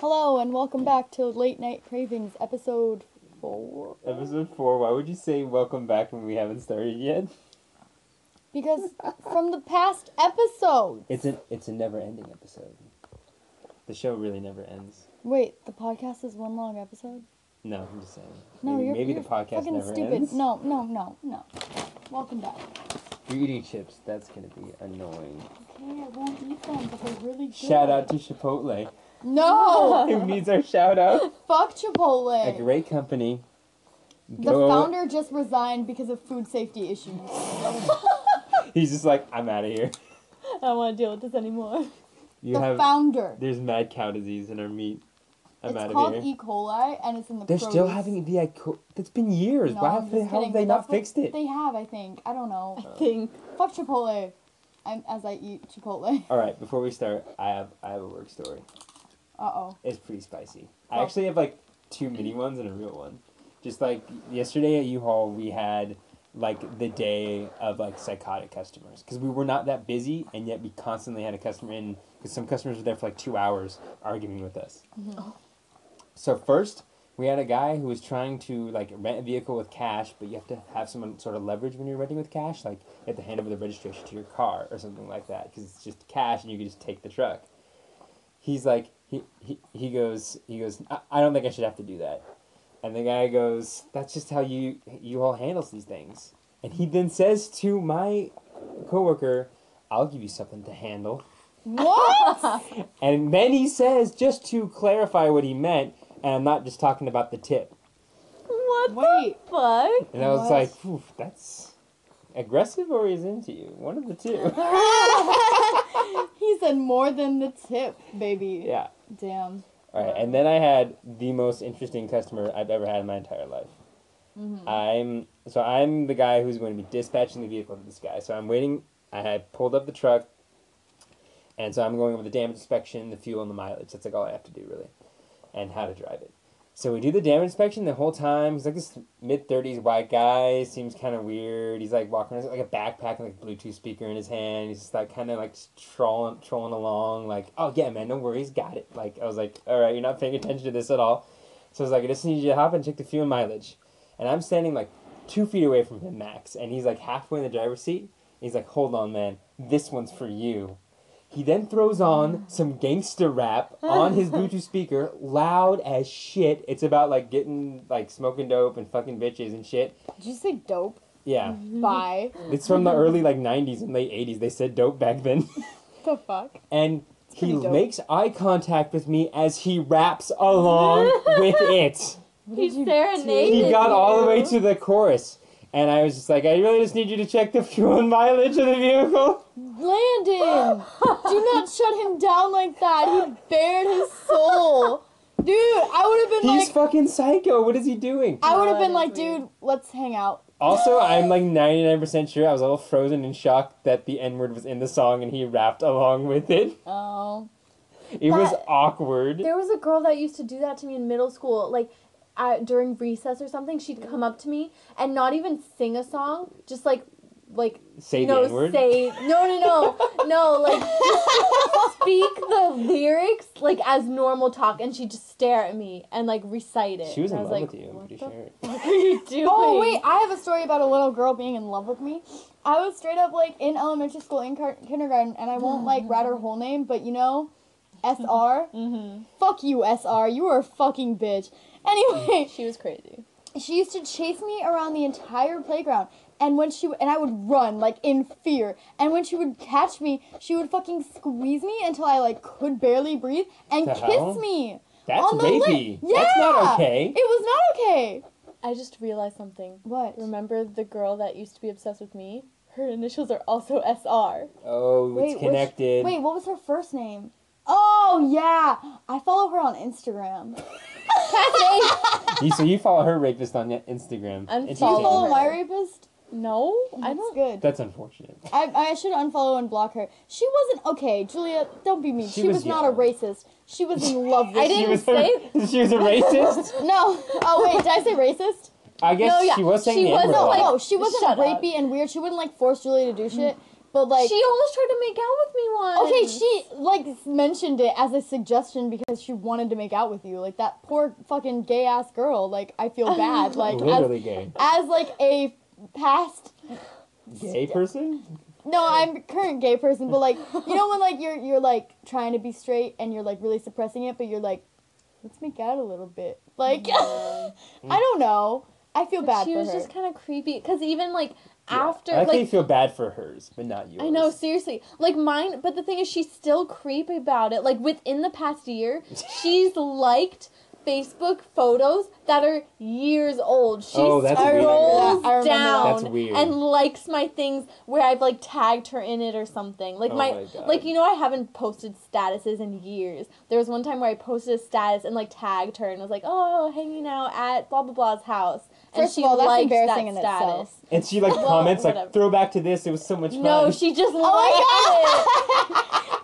Hello and welcome back to Late Night Cravings, episode 4. Episode 4, why would you say welcome back when we haven't started yet? Because from the past episodes. It's a never-ending episode. The show really never ends. Wait, the podcast is one long episode? No, I'm just saying. No, maybe the podcast never stupid. Ends. No. Welcome back. You're eating chips. That's going to be annoying. Okay, I won't eat them, but they're really good. Shout out to Chipotle. No! Who needs our shout out? Fuck Chipotle. A great company. The founder just resigned because of food safety issues. He's just like, I'm out of here. I don't want to deal with this anymore. The founder. There's mad cow disease in our meat. I'm out of here. It's called E. coli, and it's in the produce. They're still having the E. coli. That's been years. No, Why have they not fixed it? They have, I think. I don't know. I think. Fuck Chipotle. As I eat Chipotle. All right, before we start, I have a work story. Uh-oh. It's pretty spicy. I actually have, like, 2 mini ones and a real one. Just, like, yesterday at U-Haul, we had, like, the day of, like, psychotic customers. Because we were not that busy, and yet we constantly had a customer in. Because some customers were there for, like, 2 hours arguing with us. Mm-hmm. Oh. So, first, we had a guy who was trying to, like, rent a vehicle with cash, but you have to have some sort of leverage when you're renting with cash. Like, you have to hand over the registration to your car or something like that. Because it's just cash, and you can just take the truck. He's like... He goes, I don't think I should have to do that. And the guy goes, that's just how you all handles these things. And he then says to my coworker, I'll give you something to handle. What? And then he says, just to clarify what he meant, and I'm not just talking about the tip. What the fuck? And I was like, oof, that's aggressive or he's into you. One of the two. He said more than the tip, baby. Yeah. Damn. All right, and then I had the most interesting customer I've ever had in my entire life. Mm-hmm. I'm the guy who's going to be dispatching the vehicle to this guy. So I'm waiting. I had pulled up the truck, and so I'm going over the damage inspection, the fuel, and the mileage. That's like all I have to do really, and how to drive it. So we do the damage inspection the whole time. He's like this mid-30s white guy. Seems kind of weird. He's like walking around, like a backpack and like a Bluetooth speaker in his hand. He's just like kind of like trolling along. Like, oh yeah, man, no worries, got it. Like I was like, all right, you're not paying attention to this at all. So I was like, I just need you to hop and check the fuel and mileage. And I'm standing like 2 feet away from him max, and he's like halfway in the driver's seat. He's like, hold on, man, this one's for you. He then throws on some gangster rap on his Bluetooth speaker, loud as shit. It's about, like, getting, like, smoking dope and fucking bitches and shit. Did you say dope? Yeah. Bye. It's from the early, like, 90s and late 80s. They said dope back then. The fuck? And he makes eye contact with me as he raps along with it. He's serenaded. He got all the way to the chorus. And I was just like, I really just need you to check the fuel and mileage of the vehicle. Landon! Do not shut him down like that. He bared his soul. Dude, I would have been He's fucking psycho. What is he doing? I would have been like, dude, let's hang out. Also, I'm like 99% sure I was a little frozen in shock that the N-word was in the song and he rapped along with it. Oh. It was awkward. There was a girl that used to do that to me in middle school. Like... during recess or something, she'd come up to me and not even sing a song, just like say the N-word? No, like speak the lyrics like as normal talk, and she'd just stare at me and like recite it. She was in love with you, I'm pretty sure. What are you doing? Oh wait, I have a story about a little girl being in love with me. I was straight up like in elementary school in kindergarten, and I won't like write her whole name, but you know, SR. Mm-hmm. Fuck you, SR. You were a fucking bitch. Anyway, she was crazy. She used to chase me around the entire playground, and when she and I would run like in fear. And when she would catch me, she would fucking squeeze me until I like could barely breathe and kiss me. That's rapey. Yeah, that's not okay. It was not okay. I just realized something. What? Remember the girl that used to be obsessed with me? Her initials are also SR. Oh, it's connected. Wait, what was her first name? Oh, yeah. I follow her on Instagram. So you follow her rapist on Instagram. You follow my rapist? No. That's good. That's unfortunate. I should unfollow and block her. She wasn't... Okay, Julia, don't be mean. She was not a racist. She was in love with me. She was a racist? No. Oh, wait. Did I say racist? I guess she was saying the N-word. No, she wasn't rapey and weird. She wouldn't, like, force Julia to do shit. But, like... She almost tried to make out with me once. Okay, she, like, mentioned it as a suggestion because she wanted to make out with you. Like, that poor fucking gay-ass girl. Like, I feel bad. Like, literally as, gay. As, like, a past... Gay person? No, I'm a current gay person. But, like, you know when, like, you're like, trying to be straight and you're, like, really suppressing it, but you're, like, let's make out a little bit. Like, I don't know. I feel bad for her. She was just kind of creepy. Because even, like... Yeah. After, I like, feel bad for hers, but not yours. I know, seriously. Like, mine, but the thing is, she's still creepy about it. Like, within the past year, she's liked Facebook photos that are years old. She scrolls down and likes my things where I've, like, tagged her in it or something. Like, my like, you know, I haven't posted statuses in years. There was one time where I posted a status and, like, tagged her and was like, oh, hanging out at blah, blah, blah's house. First and she likes that in status. Itself. And she, like, comments, like, throw back to this, it was so much fun. No, she just liked it.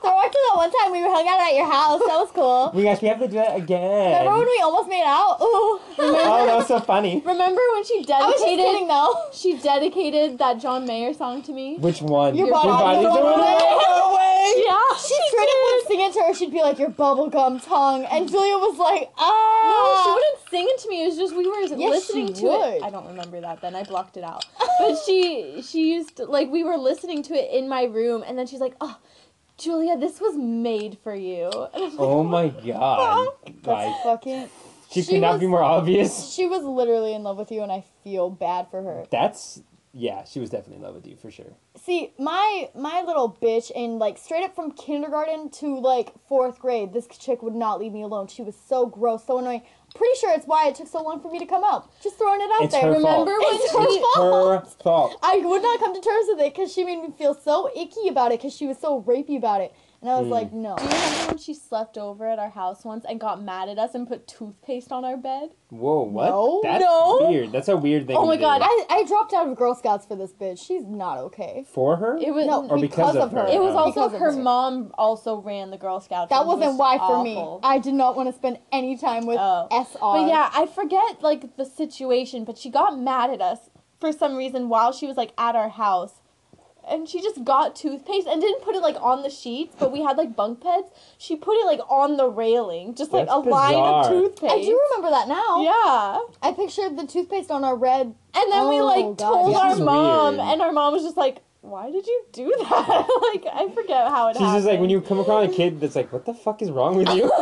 Throwback to that one time we hung out at your house, that was cool. We actually have to do that again. Remember when we almost made out? Ooh. Oh, that was so funny. Remember when she dedicated... I was just kidding, though. She dedicated that John Mayer song to me. Which one? Your body's away. Yeah, she tried to sing it to her. She'd be like, your bubblegum tongue. And Julia was like, ah. No, she wouldn't sing it to me. It was just we were listening to it. I don't remember that then. I blocked it out. But she used to, like, we were listening to it in my room. And then she's like, oh, Julia, this was made for you. And I'm like, oh, my God. That's fucking... She could not be more obvious. She was literally in love with you, and I feel bad for her. That's... Yeah, she was definitely in love with you, for sure. See, my little bitch, and, like, straight up from kindergarten to, like, 4th grade, this chick would not leave me alone. She was so gross, so annoying. Pretty sure it's why it took so long for me to come out. Just throwing it out there. It's her fault. I would not come to terms with it because she made me feel so icky about it because she was so rapey about it. And I was like, no. Do you remember when she slept over at our house once and got mad at us and put toothpaste on our bed? Whoa, what? No. That's weird. That's a weird thing. Oh my God. I dropped out of Girl Scouts for this bitch. She's not okay. For her? It was, no, or because of her? It was also her mom also ran the Girl Scouts. That wasn't why for me. I did not want to spend any time with SR. But yeah, I forget, like, the situation, but she got mad at us for some reason while she was, like, at our house. And she just got toothpaste and didn't put it, like, on the sheets, but we had, like, bunk beds. She put it, like, on the railing, just, like, that's a bizarre line of toothpaste. I do remember that now. Yeah. I pictured the toothpaste on our red... And then we, like, told our mom, and our mom was just like, why did you do that? Like, I forget how it happened. She's just like, when you come across a kid that's like, what the fuck is wrong with you?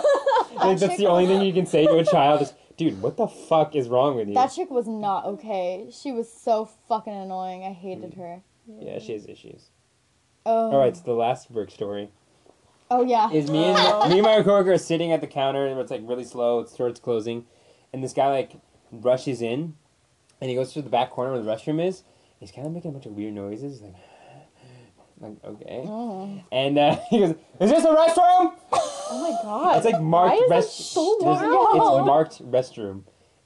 Like, that's the only thing you can say to a child is... Dude, what the fuck is wrong with you? That chick was not okay. She was so fucking annoying. I hated her. Yeah, she has issues. Oh. All right, so the last work story. Oh, yeah. Is me and my coworker are sitting at the counter, and it's, like, really slow. It starts closing. And this guy, like, rushes in, and he goes to the back corner where the restroom is. He's kind of making a bunch of weird noises. He's like, okay. Oh. And he goes, is this a restroom? Oh, my God. It's, like, marked restroom. It's marked restroom.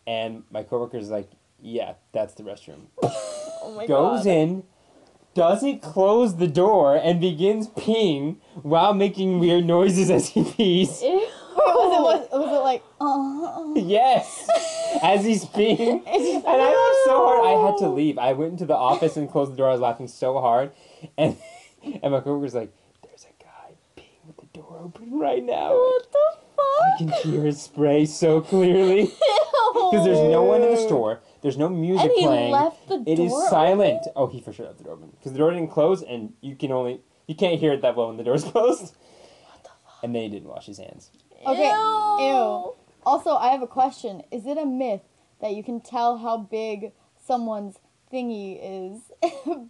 And my coworker's like, yeah, that's the restroom. Oh, my God. Goes in. Doesn't close the door and begins peeing while making weird noises as he pees. Ew. Was it like, oh? Yes, as he's peeing. And I laughed so hard, I had to leave. I went into the office and closed the door. I was laughing so hard. And my coworker's like, there's a guy peeing with the door open right now. What the fuck? I can hear his spray so clearly. Because there's no one in the store. There's no music playing. Left the door it is silent. Open? Oh, he for sure left the door open. Because the door didn't close, and you can't hear it that well when the door's closed. What the fuck? And then he didn't wash his hands. Okay. Ew. Also, I have a question. Is it a myth that you can tell how big someone's thingy is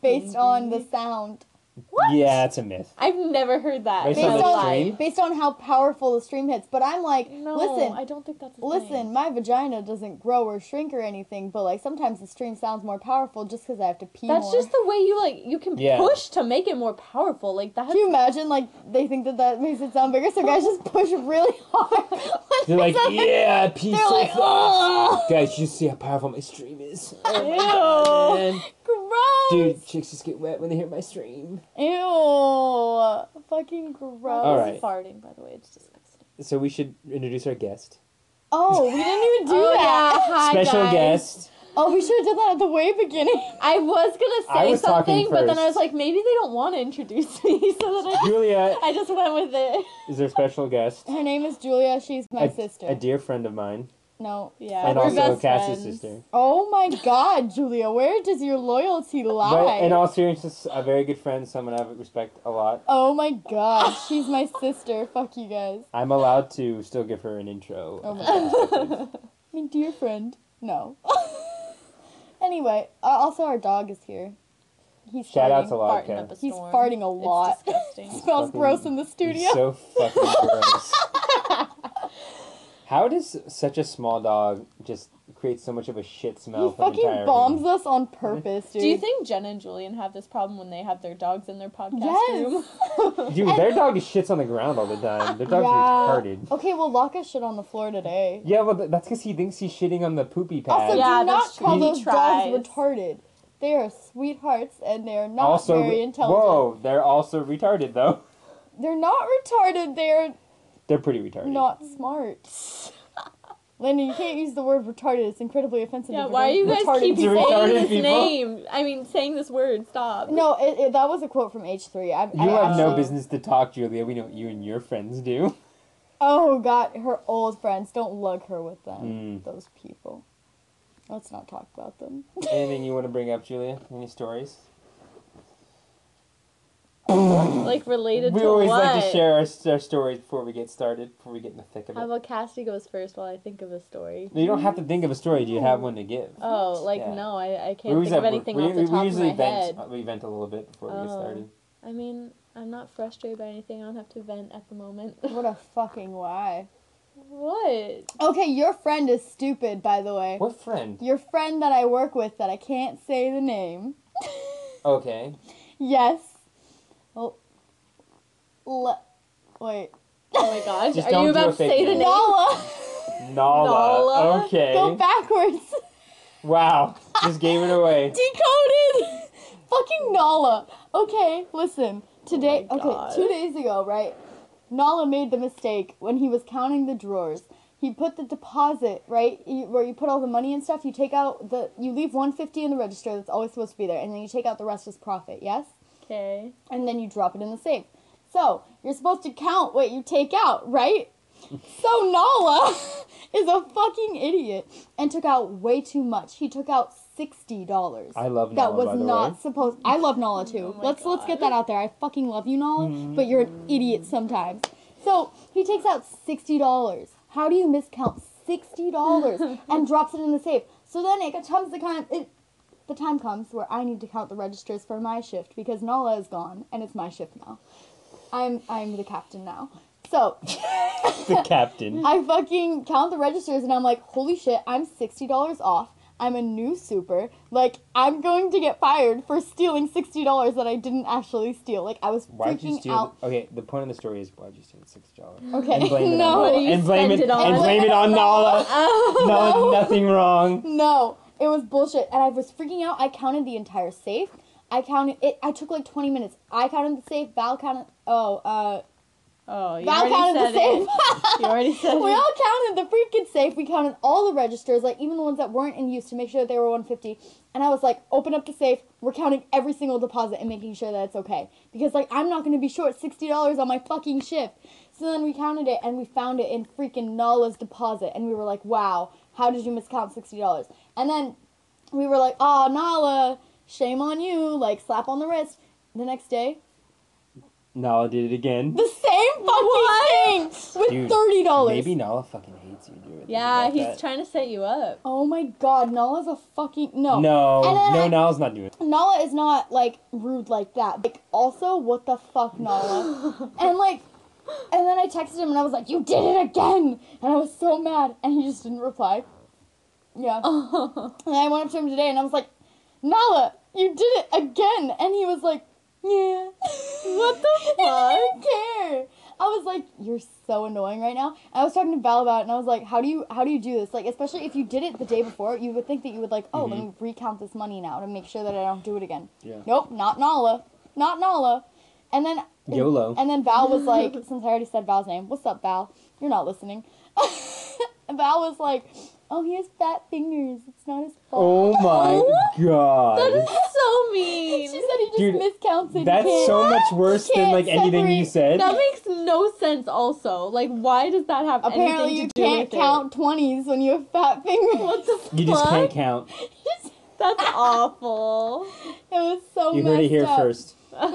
based on the sound? What? Yeah, it's a myth. I've never heard that. Based on how powerful the stream hits. But I'm like, no, listen. I don't think that's a thing. My vagina doesn't grow or shrink or anything, but, like, sometimes the stream sounds more powerful just because I have to pee more. That's just the way you, like, you can push to make it more powerful. Like, that. Can you imagine, like, they think that makes it sound bigger, so guys just push really hard. They're like, yeah, pee so fast. Guys, you see how powerful my stream is. Oh, my God, man. Gross. Dude, chicks just get wet when they hear my stream. Ew. Fucking gross. All right. Farting, by the way. It's disgusting. So we should introduce our guest. Oh, we didn't even do that. Yeah. Hi, guys. Special guest. Oh, we should have done that at the very beginning. I was going to say something, but then I was like, maybe they don't want to introduce me. So that I just went with it. Is there special guest? Her name is Julia. She's my sister. A dear friend of mine. No, yeah. And also Cassie's sister. Oh my God, Julia, where does your loyalty lie? But in all seriousness, a very good friend, someone I respect a lot. Oh my God, she's my sister. Fuck you guys. I'm allowed to still give her an intro. Oh my God. My dear friend. No. Anyway, also our dog is here. He's farting. He's farting a lot. It's disgusting. It smells gross in the studio. He's so fucking gross. How does such a small dog just create so much of a shit smell? He fucking bombs us on purpose, dude. Do you think Jenna and Julian have this problem when they have their dogs in their podcast room? Dude, their dog shits on the ground all the time. Their dog's retarded. Okay, well, Laka shit on the floor today. Yeah, well, that's because he thinks he's shitting on the poopy pad. Also, do not call those dogs retarded. They are sweethearts, and they are not very intelligent. Whoa, they're also retarded, though. They're not retarded, They're pretty retarded. Not smart. Linda, you can't use the word retarded. It's incredibly offensive. Yeah, why do you guys keep saying this name? I mean, saying this word. Stop. No, that was a quote from H3. I have no business to talk, Julia. We know what you and your friends do. Oh, God. Her old friends. Don't lug her with them. Mm. Those people. Let's not talk about them. Anything you want to bring up, Julia? Any stories? Like, related to what? We always like to share our stories before we get started, before we get in the thick of it. How about Cassie goes first while I think of a story? No, you don't have to think of a story. Do you have one to give? Oh, like, no, I can't think of anything off the top of my head. We vent a little bit before we get started. I mean, I'm not frustrated by anything. I don't have to vent at the moment. What a fucking lie. What? Okay, your friend is stupid, by the way. What friend? Your friend that I work with that I can't say the name. Okay. Yes. Oh, wait. Oh my God. Are you about to say the name? Nala. Okay. Go backwards. Wow. Just gave it away. Decoded. Fucking Nala. Okay, listen. Today, 2 days ago, right? Nala made the mistake when he was counting the drawers. He put the deposit, right, where you put all the money and stuff. You take out you leave $150 in the register that's always supposed to be there, and then you take out the rest as profit, yes? Okay. And then you drop it in the safe. So, you're supposed to count what you take out, right? So, Nala is a fucking idiot and took out way too much. He took out $60. I love Nala, by the way. I love Nala, too. Oh let's get that out there. I fucking love you, Nala, but you're an idiot sometimes. So, he takes out $60. How do you miscount $60 and drops it in the safe? So then it comes to kind of... The time comes where I need to count the registers for my shift because Nala is gone and it's my shift now. I'm the captain now. So the captain. I fucking count the registers and I'm like, holy shit, I'm $60 off. I'm a new super. Like, I'm going to get fired for stealing $60 that I didn't actually steal. Like, I was freaking out. Okay, the point of the story is, why'd you steal $60? Okay. And blame it on Nala. And blame it on Nala. Nala did nothing wrong. No. It was bullshit, and I was freaking out. I counted the entire safe. I counted it. I took like 20 minutes. I counted the safe. Val counted. Val counted the safe. You already said it. We all counted the freaking safe. We counted all the registers, like even the ones that weren't in use, to make sure that they were 150. And I was like, open up the safe. We're counting every single deposit and making sure that it's okay because like I'm not gonna be short $60 on my fucking shift. So then we counted it and we found it in freaking Nala's deposit, and we were like, wow. How did you miscount $60? And then we were like, oh, Nala, shame on you. Like, slap on the wrist. The next day, Nala did it again. The same fucking thing with $30. Maybe Nala fucking hates you, dude. Yeah, he's trying to set you up. Oh my God, Nala's a fucking no. Nala's not doing it. Nala is not like rude like that. Like, also, what the fuck, Nala? And then I texted him and I was like, you did it again! And I was so mad. And he just didn't reply. Yeah. And I went up to him today and I was like, Nala, you did it again! And he was like, yeah. What the fuck? I didn't care. I was like, you're so annoying right now. And I was talking to Val about it and I was like, how do you do this? Like, especially if you did it the day before, you would think that you would like, let me recount this money now to make sure that I don't do it again. Yeah. Nope, not Nala. Not Nala. And then... YOLO. And then Val was like, since I already said Val's name, what's up, Val? You're not listening. Val was like, oh, he has fat fingers. It's not his fault. Oh my god. That is so mean. She said he just miscounted. That's so much worse than like anything you said. That makes no sense also. Like, why does that have anything to do with it? Apparently you can't count 20s when you have fat fingers. What the fuck? You just can't count. That's awful. It was so messed up. You heard it here first. Fat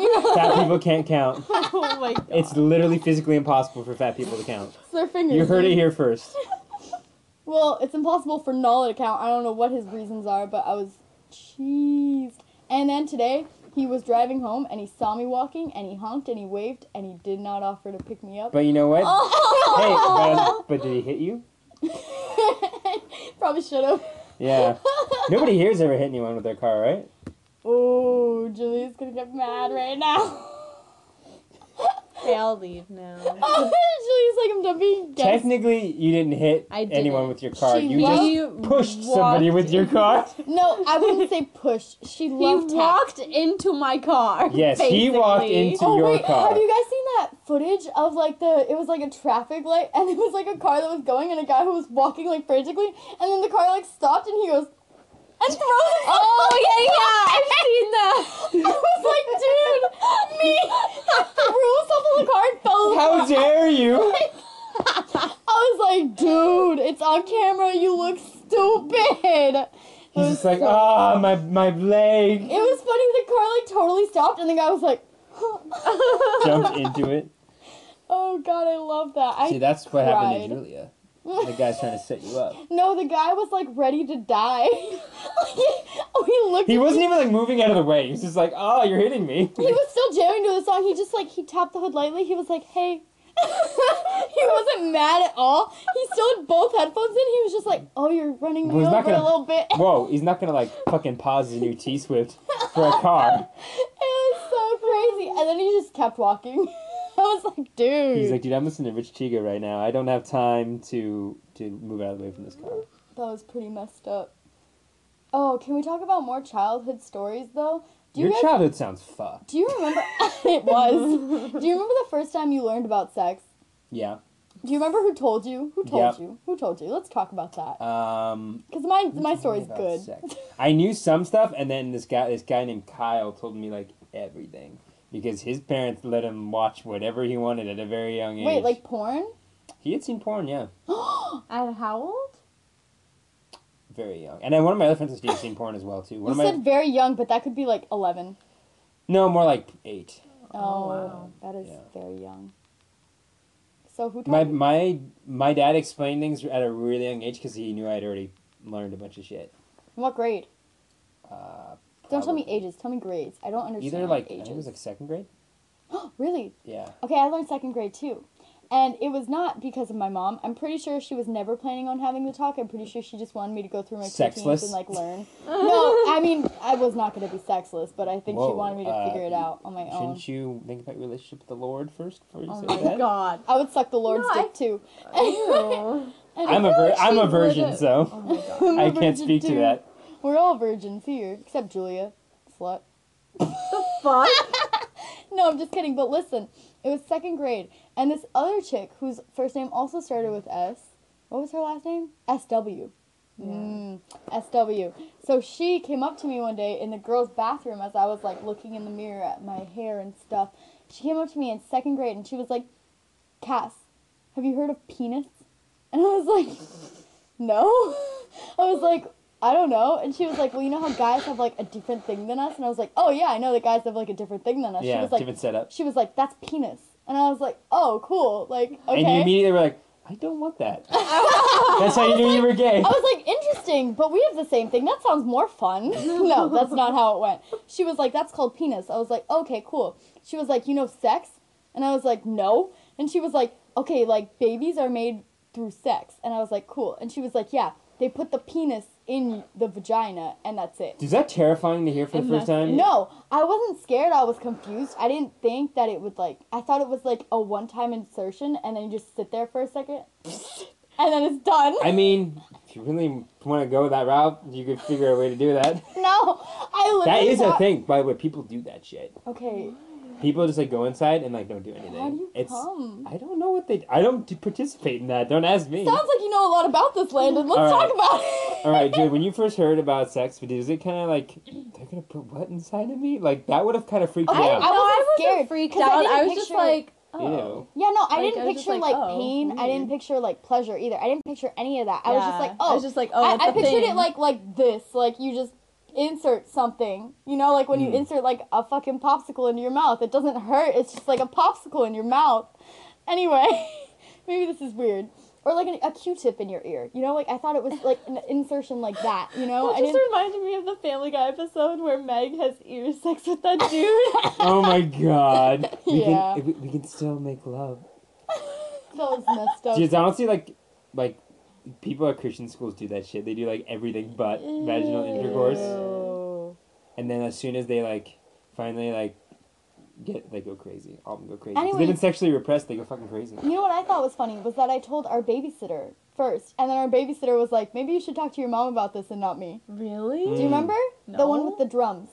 people can't count. Oh my god. It's literally physically impossible for fat people to count. It's their fingers. You heard it here first. Well, it's impossible for Nala to count. I don't know what his reasons are, but I was cheesed. And then today, he was driving home, and he saw me walking, and he honked, and he waved, and he did not offer to pick me up. But you know what? Oh. Hey, but did he hit you? Probably should have. Yeah. Nobody here's ever hit anyone with their car, right? Oh, Julia's gonna get mad right now. They all leave now. Julie's like, I'm done being guest. Technically, you didn't hit anyone with your car. You just pushed somebody with your car. No, I wouldn't say push. He walked into my car. Yes, basically. He walked into your car. Have you guys seen that footage of like it was like a traffic light and it was like a car that was going and a guy who was walking like frantically and then the car like stopped and he goes, and oh, yeah, I've seen that. I was like, dude, me threw myself on the car and fell in the car. How dare you? I was like, dude, it's on camera, you look stupid. He's just like, ah, my leg. It was funny, the car like totally stopped and the guy was like, jumped into it. Oh god, I love that. See, that's what happened to Julia. The guy's trying to set you up. No, the guy was like ready to die. He wasn't even like moving out of the way. He was just like, oh, you're hitting me. He was still jamming to the song. He just like, he tapped the hood lightly. He was like, hey. He wasn't mad at all. He still had both headphones in. He was just like, oh, you're running me over a little bit. Whoa, he's not gonna like fucking pause his new T-Swift for a car. It was so crazy. And then he just kept walking. I was like, dude. He's like, dude, I'm listening to Rich Chiga right now. I don't have time to move out of the way from this car. That was pretty messed up. Oh, can we talk about more childhood stories, though? Your childhood sounds fucked. Do you remember? It was. Do you remember the first time you learned about sex? Yeah. Do you remember who told you? Who told you? Let's talk about that. Because my story's good. Sex. I knew some stuff, and then this guy named Kyle told me, like, everything. Because his parents let him watch whatever he wanted at a very young age. Wait, like porn? He had seen porn, yeah. At how old? Very young. And then one of my other friends had seen porn as well, too. You said very young, but that could be like 11. No, more like 8. Oh, wow. That is very young. So who told you? My dad explained things at a really young age because he knew I'd already learned a bunch of shit. In what grade? Don't tell me ages. Tell me grades. I don't understand either. Like ages. I think it was like second grade. Really? Yeah. Okay, I learned second grade too, and it was not because of my mom. I'm pretty sure she was never planning on having the talk. I'm pretty sure she just wanted me to go through my teachings and like learn. No, I mean I was not going to be sexless, but I think she wanted me to figure it out on my own. Shouldn't you think about your relationship with the Lord first before you say that? Oh my god! I would suck the Lord's dick too. I'm a virgin, so I can't speak to that. We're all virgins here, except Julia. Slut. The fuck? No, I'm just kidding, but listen. It was second grade, and this other chick, whose first name also started with S, what was her last name? S.W. Yeah. S.W. So she came up to me one day in the girls' bathroom as I was, like, looking in the mirror at my hair and stuff. She came up to me in second grade, and she was like, Cass, have you heard of penis? And I was like, no. I was like, I don't know. And she was like, well, you know how guys have, like, a different thing than us? And I was like, oh, yeah, I know that guys have, like, a different thing than us. Yeah, she was like, different setup. She was like, that's penis. And I was like, oh, cool. Like, okay. And you immediately were like, I don't want that. That's how you knew you were gay. I was like, interesting, but we have the same thing. That sounds more fun. No, that's not how it went. She was like, that's called penis. I was like, okay, cool. She was like, you know sex? And I was like, no. And she was like, okay, like, babies are made through sex. And I was like, cool. And she was like, yeah, they put the penis in the vagina, and that's it. Is that terrifying to hear for the first time? No, I wasn't scared. I was confused. I didn't think that it would, like, I thought it was, like, a one-time insertion, and then you just sit there for a second, and then it's done. I mean, if you really want to go that route, you could figure a way to do that. No, I literally That is a thing, by the way. People do that shit. Okay. People just like go inside and like don't do anything. How do you come? I don't know what they. I don't participate in that. Don't ask me. Sounds like you know a lot about this, Landon. Let's talk about it. All right, dude. When you first heard about sex, was it kind of like they're gonna put what inside of me? Like that would have kind of freaked me out. I was scared. Freaked out. I was just like, oh. Yeah, no, I didn't picture like pain. Weird. I didn't picture like pleasure either. I didn't picture any of that. I was just like, oh. I was just like, oh. I pictured it like this. Like you just. Insert something, you know, like when you insert like a fucking popsicle into your mouth, it doesn't hurt, it's just like a popsicle in your mouth. Anyway, maybe this is weird. Or like a Q-tip in your ear, you know, like I thought it was like an insertion like that, you know. It just reminded me of the Family Guy episode where Meg has ear sex with that dude. Oh my god. We can still make love. That was messed up. Just honestly like people at Christian schools do that shit. They do, like, everything but vaginal intercourse. Ew. And then as soon as they, like, finally, like, they go crazy. All of them go crazy. Because they've been sexually repressed, they go fucking crazy. You know what I thought was funny was that I told our babysitter first. And then our babysitter was like, maybe you should talk to your mom about this and not me. Really? Do you remember? No. The one with the drums.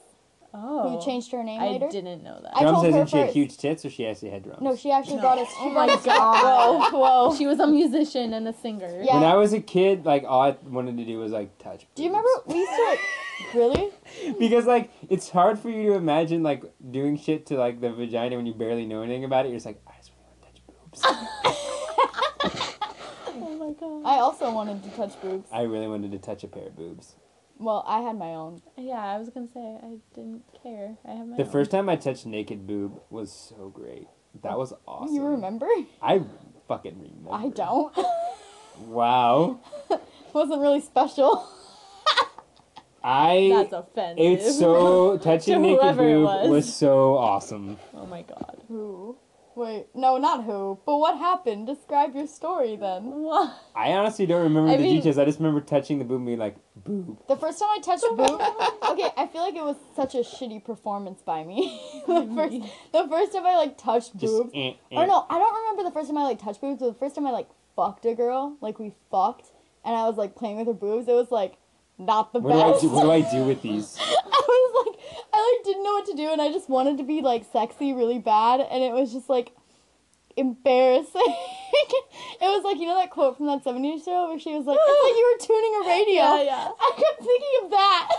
Oh. Who changed her name later? I didn't know that. Drums, isn't she had huge tits, or she actually had drums? No, she actually brought us... Oh my god. Whoa. She was a musician and a singer. Yeah. When I was a kid, like, all I wanted to do was, like, touch. Do you remember? We used to, like... Really? Because, like, it's hard for you to imagine, like, doing shit to, like, the vagina when you barely know anything about it. You're just like, I just want to touch boobs. Oh my god. I also wanted to touch boobs. I really wanted to touch a pair of boobs. Well, I had my own. Yeah, I was going to say, I didn't care. I had my own. The first time I touched naked boob was so great. That was awesome. You remember? I fucking remember. I don't. Wow. It wasn't really special. That's offensive. It's so... Touching naked boob was so awesome. Oh, my God. Who? Wait, no, not who. But what happened? Describe your story then. What? I honestly don't remember the details. I just remember touching the boob and being like, boob. The first time I touched a boob, okay, I feel like it was such a shitty performance by me. the first time I like touched boobs. Oh no, I don't remember the first time I like touched boobs. But the first time I like fucked a girl, like we fucked, and I was like playing with her boobs. It was like not the best. What do I do with these? I didn't know what to do, and I just wanted to be, like, sexy really bad, and it was just, like, embarrassing. It was like, you know that quote from that 70s show where she was like, it's like you were tuning a radio. Yeah. I kept thinking of that.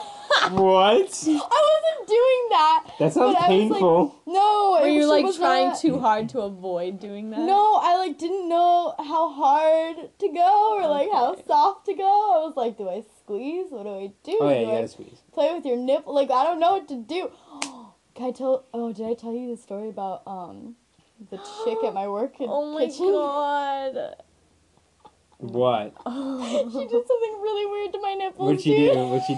What? I wasn't doing that. That sounds painful. Like, no. Were you, like, trying too hard to avoid doing that? No, I, like, didn't know how hard to go or, like, how soft to go. I was like, do I squeeze? What do? Oh, yeah, you gotta squeeze. Play with your nipple? Like, I don't know what to do. Did I tell you the story about, the chick at my work kitchen? Oh my god. What? She did something really weird to my nipples. What'd she do? Let me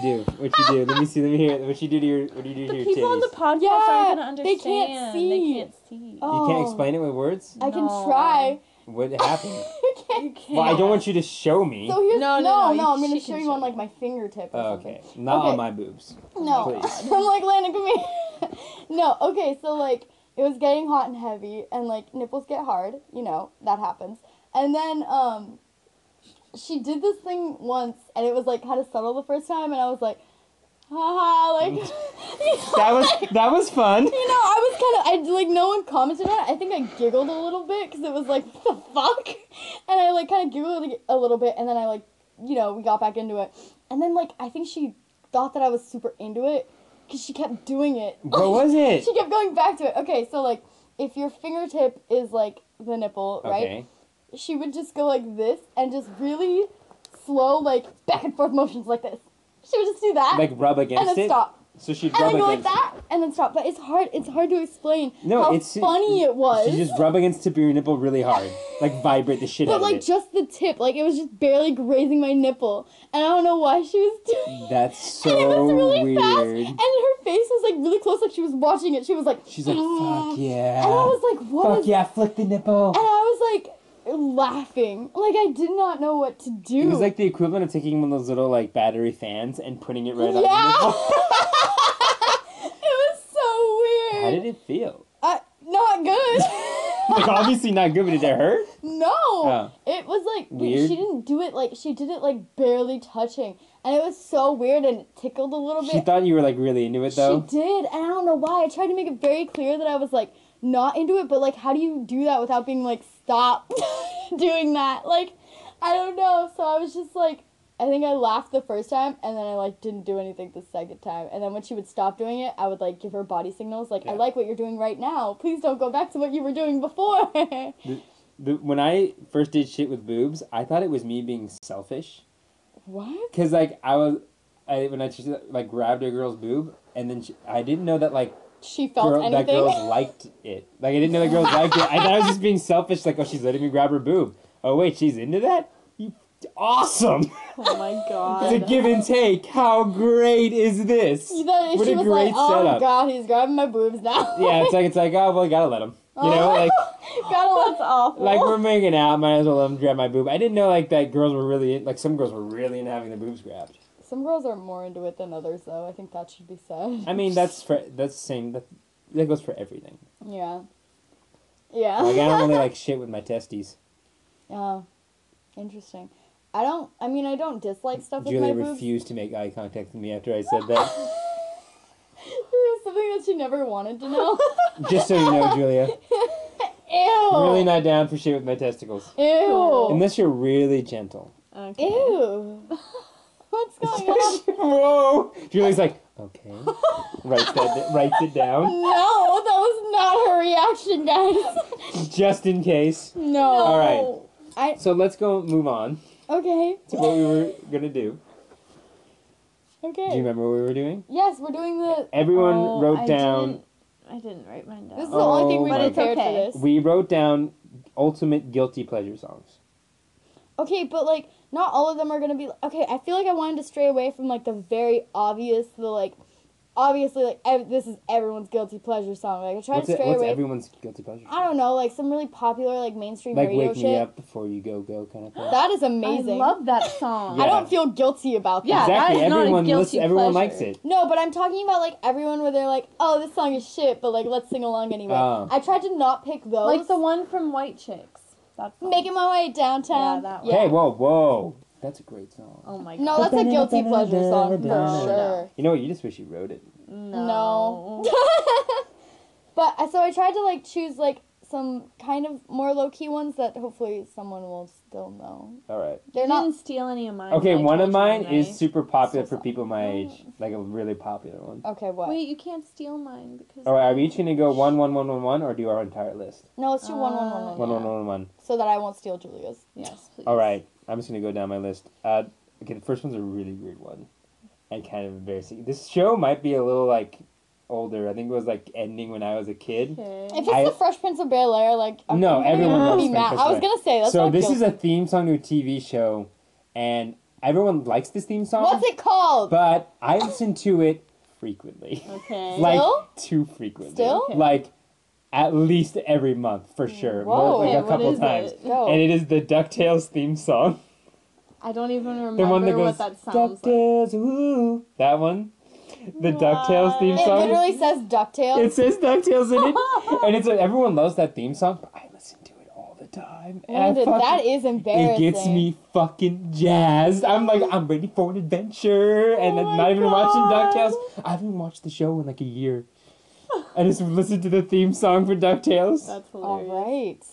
hear it. What do you do to your titties? The people on the podcast aren't going to understand. They can't see. Oh. You can't explain it with words? I can try. What happened? You can't. Well, I don't want you to show me. So here's no, I'm going to show you on, like, my fingertip or something. Okay. Not on my boobs. No. Please. I'm like, Landon, come here. No, okay, so, like, it was getting hot and heavy, and, like, nipples get hard. You know, that happens. And then, she did this thing once, and it was, like, kind of subtle the first time, and I was like, haha, like... You know, that was fun. You know, no one commented on it. I think I giggled a little bit, because it was like, what the fuck? And I, like, kind of giggled a little bit, and then I, like, you know, we got back into it. And then, like, I think she thought that I was super into it, because she kept doing it. What was it? She kept going back to it. Okay, so, like, if your fingertip is, like, the nipple, right? Okay. She would just go like this and just really slow, like, back and forth motions like this. She would just do that. Like, rub against it? And then stop. So she'd rub against it. And then go like that, and then stop. But it's hard to explain how funny it was. She just rub against the tip of your nipple really hard. Like, vibrate the shit out of it. But, like, just the tip. Like, it was just barely grazing my nipple. And I don't know why she was doing it. That's so weird. And it was really fast. And her face was, like, really close. Like, she was watching it. She was like... She's like, fuck yeah. And I was like, what? Fuck yeah, flick the nipple. And I was like... laughing. Like, I did not know what to do. It was like the equivalent of taking one of those little, like, battery fans and putting it right on the nipple. It was so weird. How did it feel? Not good. Like, obviously not good, but did it hurt? No. Oh. It was, like, weird. She didn't do it, like, she did it, like, barely touching. And it was so weird, and it tickled a little bit. She thought you were, like, really into it, though? She did, and I don't know why. I tried to make it very clear that I was, like, not into it, but, like, how do you do that without being, like, stop doing that? Like, I don't know. So I was just, like, I think I laughed the first time, and then I, like, didn't do anything the second time. And then when she would stop doing it, I would, like, give her body signals, like, yeah. I like what you're doing right now. Please don't go back to what you were doing before. When I first did shit with boobs, I thought it was me being selfish. What? Because, like, when I just, like, grabbed a girl's boob, and then I didn't know that, like, she felt anything. That girl liked it. Like, I didn't know that girl liked it. I thought I was just being selfish, like, oh, she's letting me grab her boob. Oh, wait, she's into that? Awesome! Oh my god. It's a give and take. How great is this? What a great like, setup. Oh god, he's grabbing my boobs now. Yeah, it's like, oh, well, gotta let him. You know, like... gotta let him off. Like, we're making out, might as well let him grab my boob. I didn't know, like, that girls were really... Like, some girls were really into having their boobs grabbed. Some girls are more into it than others, though. I think that should be said. I mean, that's the same. That goes for everything. Yeah. Yeah. Like, I don't really like shit with my testes. Oh. Interesting. I don't dislike stuff with my boobs. Julia refused to make eye contact with me after I said that. It was something that she never wanted to know. Just so you know, Julia. Ew. I'm really not down for shit with my testicles. Ew. Unless you're really gentle. Okay. Ew. What's going on? Whoa. Julie's like, okay. Writes it down. No, that was not her reaction, guys. Just in case. No. All right. So let's move on. Okay. To what we were going to do. Okay. Do you remember what we were doing? Yes, we're doing the... Everyone wrote down... I didn't write mine down. This is the only thing we prepared for this. We wrote down ultimate guilty pleasure songs. Okay, but, like, not all of them are going to be... Okay, I feel like I wanted to stray away from, like, the very obvious, obviously, like, this is everyone's guilty pleasure song. Like, I try to stray away. What's everyone's guilty pleasure song? I don't know, like, some really popular, like, mainstream radio shit. Like, wake me up before you go kind of thing. That is amazing. I love that song. Yeah. I don't feel guilty about that. Yeah, exactly. That is everyone not a guilty pleasure. Everyone likes it. No, but I'm talking about, like, everyone where they're like, oh, this song is shit, but, like, let's sing along anyway. I tried to not pick those. Like the one from White Chicks. That's Making My Way Downtown. Yeah, that one. Yeah. Hey, whoa. That's a great song. Oh my god. No, that's a guilty pleasure song for sure. You know what? You just wish you wrote it. No. But so I tried to choose some kind of more low key ones that hopefully someone will still know. All right. Didn't steal any of mine. Okay, one of mine is super popular for people my age, like a really popular one. Okay, what? Wait, you can't steal mine because. All right, are we each gonna go 1, 1, 1, 1, 1, or do our entire list? No, let's do 1, 1, 1, 1. 1, 1, 1, 1. So that I won't steal Julia's. Yes, please. All right. I'm just going to go down my list. Okay, the first one's a really weird one and kind of embarrassing. This show might be a little, older. I think it was, ending when I was a kid. Okay. If it's the Fresh Prince of Bel-Air, No, everyone loves Fresh Prince of Bel-Air. I was going to say, that's so this is a theme song to a TV show, and everyone likes this theme song. What's it called? But I listen to it frequently. Okay. Too frequently. Still? Okay. At least every month, for sure. Whoa. A couple times. No. And it is the DuckTales theme song. I don't even remember what that sounds DuckTales, ooh. That one? The DuckTales theme song? It literally says DuckTales. It says DuckTales in it. And everyone loves that theme song, but I listen to it all the time. And that is embarrassing. It gets me fucking jazzed. I'm ready for an adventure. And I'm not even watching DuckTales. I haven't watched the show in a year. I just listened to the theme song for DuckTales. That's hilarious. All right.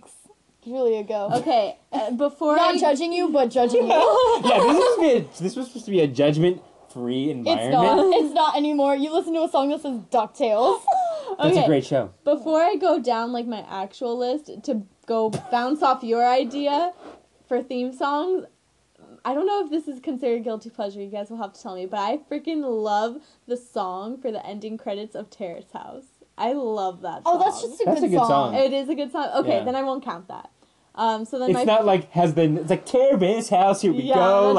Yikes. Julia, go. Okay. Not judging you, but judging you. Yeah, this was supposed to be a judgment-free environment. It's not anymore. You listen to a song that says DuckTales. That's a great show. Before I go down, my actual list, to go bounce off your idea for theme songs... I don't know if this is considered guilty pleasure. You guys will have to tell me. But I freaking love the song for the ending credits of Terrace House. I love that song. Oh, that's a good song. It is a good song. Okay, yeah. Then I won't count that. So then it's not it's Terrace House, here we go.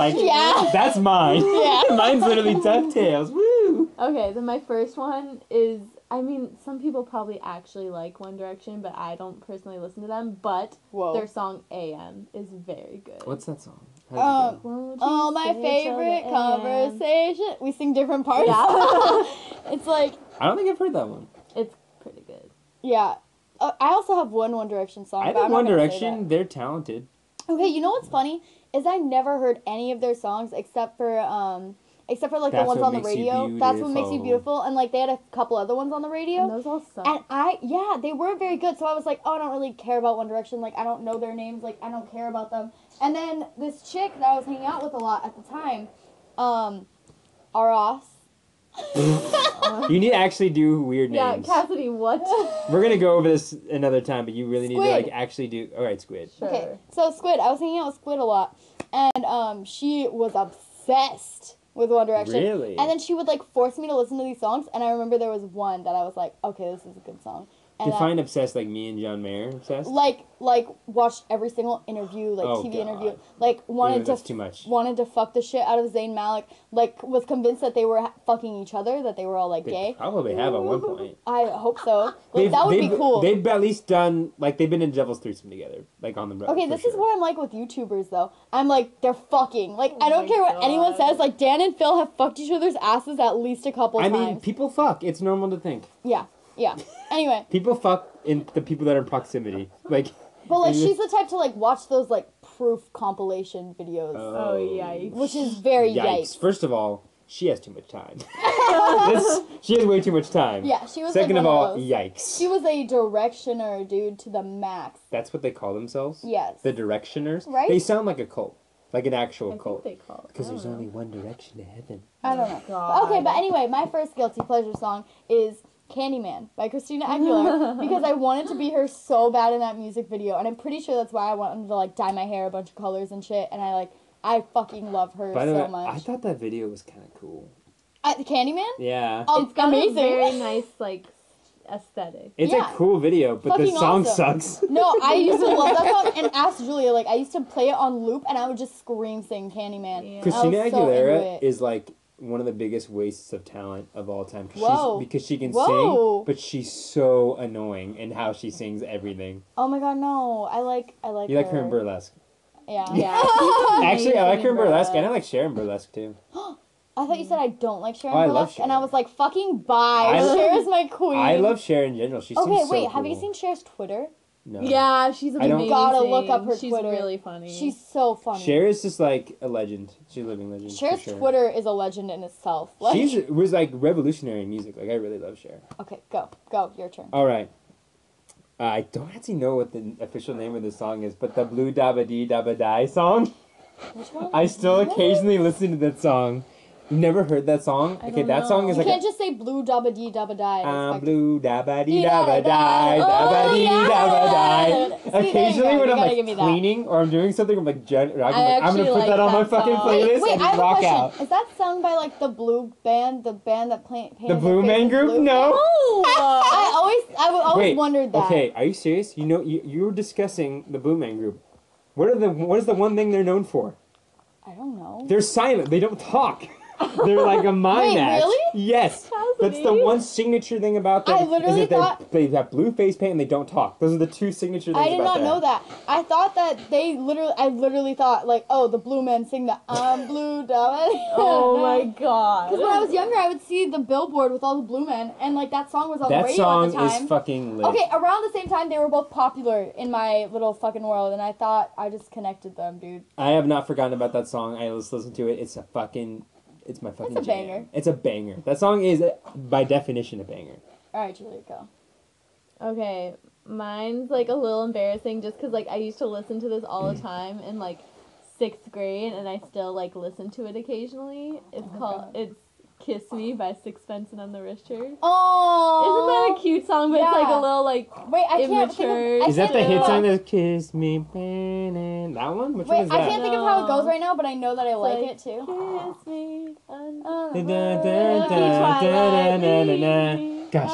That's mine. Yeah. Mine's literally DuckTales. Woo! Okay, then my first one is, some people probably actually like One Direction, but I don't personally listen to them. But their song AM is very good. What's that song? Oh, my favorite conversation. We sing different parts. Yeah. I don't think I've heard that one. It's pretty good. Yeah. I also have one One Direction song. I think One Direction, they're talented. Okay, you know what's funny? Is I never heard any of their songs except for except for, like, the ones on the radio. That's What Makes You Beautiful. And, like, they had a couple other ones on the radio. And those all suck. And they weren't very good. So I was like, oh, I don't really care about One Direction. Like, I don't know their names. Like, I don't care about them. And then this chick that I was hanging out with a lot at the time, Ross. You need to actually do weird names. Yeah, Cassidy, what? We're going to go over this another time, but you really need to, like, actually do... All right, Squid. Sure. Okay, so Squid. I was hanging out with Squid a lot. And she was obsessed with One Direction. Really? And then she would, like, force me to listen to these songs. And I remember there was one that I was like, okay, this is a good song. And Define obsessed, like me and John Mayer obsessed? Like watched every single interview, like TV interview. Like, wanted to fuck the shit out of Zayn Malik. Like, was convinced that they were fucking each other, that they were all, like, gay. Probably have at one point. I hope so. Like, that would be cool. They've at least done, like, they've been in Devil's Threesome together. Like, on the road. Okay, this is what I'm like with YouTubers, though. I'm like, they're fucking. Like, I don't care what anyone says. Like, Dan and Phil have fucked each other's asses at least a couple times. I mean, people fuck. It's normal to think. Yeah. Yeah. Anyway. People fuck in the people that are in proximity. Like. But, like, she's the type to, like, watch those, like, proof compilation videos. Oh, yikes. Which is very yikes. First of all, she has too much time. She has way too much time. Yeah, she was, second like, one of all, yikes. She was a directioner, dude, to the max. That's what they call themselves? Yes. The directioners? Right? They sound like a cult. Like an actual cult. They call it. Because there's only one direction to heaven. I don't know. God. Okay, but anyway, my first guilty pleasure song is... Candyman by Christina Aguilera because I wanted to be her so bad in that music video, and I'm pretty sure that's why I wanted to, like, dye my hair a bunch of colors and shit, and I fucking love her so much. I thought that video was kind of cool. The Candyman? Yeah. It's got a very nice, like, aesthetic. It's a cool video, but the song sucks. No, I used to love that song, and ask Julia, like, I used to play it on loop, and I would just scream sing Candyman. Yeah. Christina Aguilera is, like, one of the biggest wastes of talent of all time because she can sing, but she's so annoying in how she sings everything. Oh my god, no. I like her. You like her in Burlesque. Yeah. Actually, I like her in Burlesque, and I like Cher in Burlesque too. I thought you said I don't like Cher in Burlesque, I love Cher. And I was like, fucking bye. Cher is my queen. I love Cher in general. She seems so cool. Have you seen Cher's Twitter? No. Yeah, she's amazing. You gotta look up her Twitter. She's really funny. She's so funny. Cher is just, like, a legend. She's a living legend. Cher's Twitter is a legend in itself. Like, she was, like, revolutionary in music. Like, I really love Cher. Okay, go. Your turn. All right. I don't actually know what the official name of this song is, but the Blue Dabba Dee Dabba Die song. Which one? I still occasionally listen to that song. You've never heard that song? Okay, that song is like... You can't just say blue dabba dee dabba die. I'm blue dabba dee dabba die, dabba dee dabba die. Occasionally when I'm like cleaning or I'm doing something, I'm like, I'm going to put that on my fucking playlist and just rock out. Is that sung by like the Blue Band, the band that painted... The Blue Man Group? No. I always wondered that. Okay, are you serious? You know, you were discussing the Blue Man Group. What is the one thing they're known for? I don't know. They're silent. They don't talk. They're like a mime act. Really? Yes. That's the one signature thing about them. I literally thought... They have blue face paint and they don't talk. Those are the two signature things about them. I did not know that. I thought that they literally... I literally thought, like, oh, the blue men sing the I'm blue, darling. Oh, my God. Because when I was younger, I would see the billboard with all the blue men. And, like, that song was on the radio at the time. That song is fucking lit. Okay, around the same time, they were both popular in my little fucking world. And I thought I just connected them, dude. I have not forgotten about that song. I just listened to it. It's a fucking... It's my fucking jam. Banger. It's a banger. That song is, by definition, a banger. All right, Julia, go. Okay, mine's, like, a little embarrassing just because, like, I used to listen to this all the time in, like, 6th grade, and I still, like, listen to it occasionally. It's it's Kiss Me by Sixpence None the Richer. Oh! Isn't that a cute song, but it's, like, a little, like, immature. Is that the hit song that Kiss Me? That one? Which one is that? I can't think of how it goes right now, but I know that I like it, too. Kiss me. Gosh,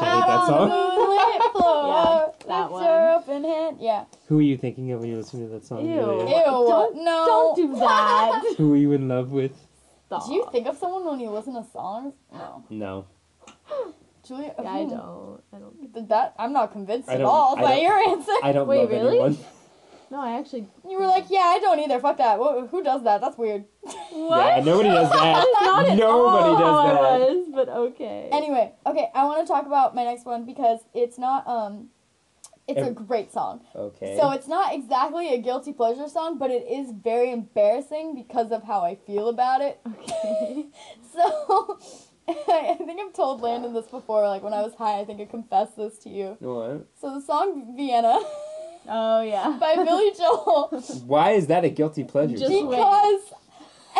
I hate that song. Yeah, that one. Your open hand. Yeah. Who are you thinking of when you listen to that song? Ew. Don't do that. Who are you in love with? Do you think of someone when you listen to songs? No. Julia? Yeah, I don't. I'm not convinced at all by your answer. I don't love anyone. No, I actually... You were like, yeah, I don't either. Fuck that. Who does that? That's weird. What? Yeah, nobody does that. Nobody does that. It was, but okay. Anyway, I want to talk about my next one because it's not... It's a great song. Okay. So it's not exactly a guilty pleasure song, but it is very embarrassing because of how I feel about it. Okay. So I think I've told Landon this before, like when I was high, I think I confessed this to you. What? So the song Vienna. Oh, yeah. By Billy Joel. Why is that a guilty pleasure song? Because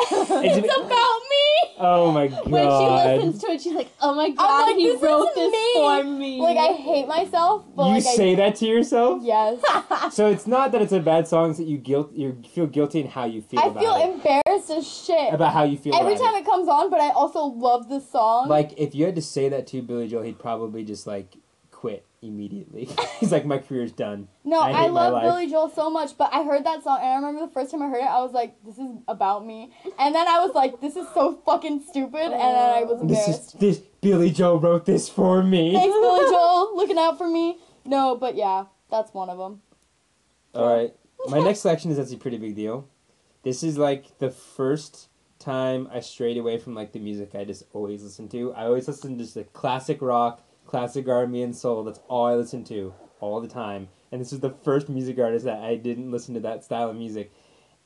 it's about me. Oh, my God. When she listens to it, she's like, oh, my God, like, he wrote this for me. Like, I hate myself. But you say that to yourself? Yes. So it's not that it's a bad song, it's that you feel guilty in how you feel about it. I feel embarrassed as shit about how you feel about it. Every time it comes on, but I also love this song. Like, if you had to say that to Billy Joel, he'd probably just, like, quit immediately. He's like, my career's done. No, I love Billy Joel so much, but I heard that song, and I remember the first time I heard it, I was like, this is about me. And then I was like, this is so fucking stupid, and then I was embarrassed. This Billy Joel wrote this for me. Thanks, Billy Joel, looking out for me. No, but yeah, that's one of them. Alright, my next selection is actually a pretty big deal. This is like the first time I strayed away from like the music I just always listen to. I always listen to just the classic rock, classic R&B and soul. That's all I listen to all the time. And this is the first music artist that I didn't listen to that style of music.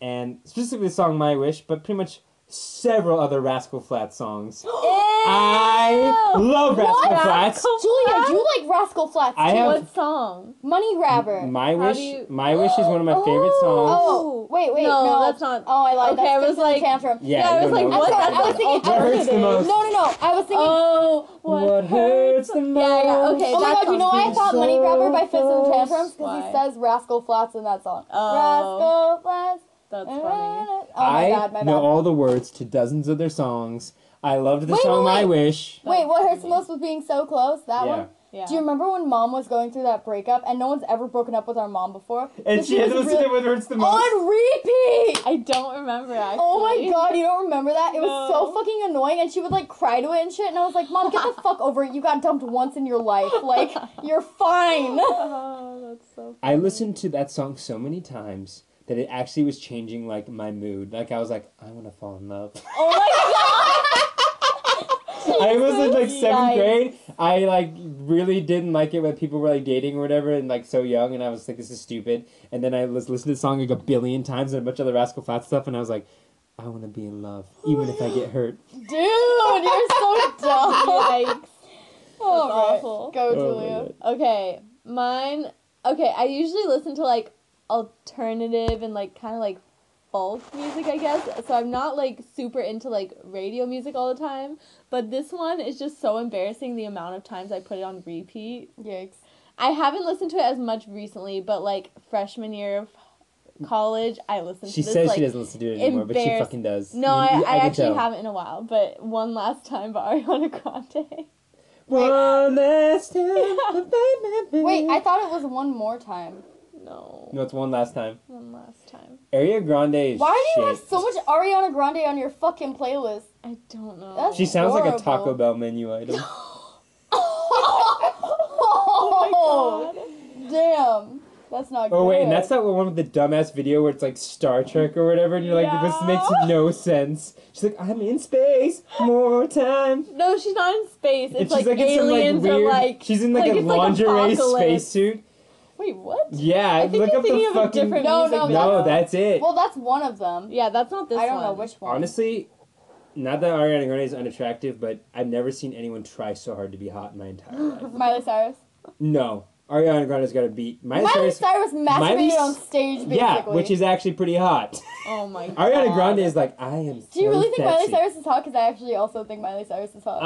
And specifically the song My Wish, but pretty much several other Rascal Flatts songs. I love Rascal Flatts. Julia, you like Rascal Flatts too. What song? Money Grabber. My Wish is one of my favorite songs. Oh, wait. No, that's not. Oh, I like that. Okay, I was like, tantrum. Yeah, I was like, what? I was thinking, what hurts the most? No. I was thinking, oh, what hurts the most? Yeah. Okay. Oh my God, you know why I thought Money Grabber by Fits and Tantrums? Because he says Rascal Flatts in that song. Rascal Flatts. That's funny. Oh my God, I know all the words to dozens of their songs. I loved the song My Wish. Wait, what hurts the most was being so close? That one? Yeah. Do you remember when Mom was going through that breakup? And no one's ever broken up with our mom before. And she had to listen to What Hurts the Most. On repeat! I don't remember, actually. Oh my God, you don't remember that? It was so fucking annoying, and she would, like, cry to it and shit. And I was like, Mom, get the fuck over it. You got dumped once in your life. Like, you're fine. Oh, that's so funny. I listened to that song so many times that it actually was changing, like, my mood. Like, I was like, I want to fall in love. Oh my God! I was in, like, 7th grade. I, like, really didn't like it when people were, like, dating or whatever and, like, so young. And I was like, this is stupid. And then I was listening to the song, like, a billion times and a bunch of the Rascal Flatts stuff. And I was like, I want to be in love, even if I get hurt. Dude, you're so dumb. Yikes. Oh, that's awful. Go, Julia. Okay, mine. Okay, I usually listen to, like, alternative and, like, kind of, like, folk music, I guess, so I'm not, like, super into, like, radio music all the time, but this one is just so embarrassing the amount of times I put it on repeat. Yikes. I haven't listened to it as much recently, but, like, freshman year of college, I listened to this. She says like, she doesn't listen to it anymore, but she fucking does. No, I actually haven't in a while, but One Last Time by Ariana Grande. One last time. Wait, I thought it was One More Time. No, it's One Last Time. One Last Time. Ariana Grande is Why do you have so much Ariana Grande on your fucking playlist? I don't know. That's she sounds horrible. Like a Taco Bell menu item. Oh my God. Damn. That's not good. Oh, wait, and that's not one with the dumbass video where it's like Star Trek or whatever, and you're like, this makes no sense. She's like, I'm in space, more time. No, she's not in space. It's like, aliens or like... She's in like a lingerie spacesuit. Wait, what? Yeah, I think look up the fucking... No, that's it. Well, that's one of them. Yeah, that's not this one. I don't know which one. Honestly, not that Ariana Grande is unattractive, but I've never seen anyone try so hard to be hot in my entire life. Miley Cyrus? No. Ariana Grande's got to beat... Miley Cyrus masturbated on stage, basically. Yeah, which is actually pretty hot. Oh, my God. Ariana Grande is like, I am so Do you really think Miley Cyrus is hot? Because I actually also think Miley Cyrus is hot.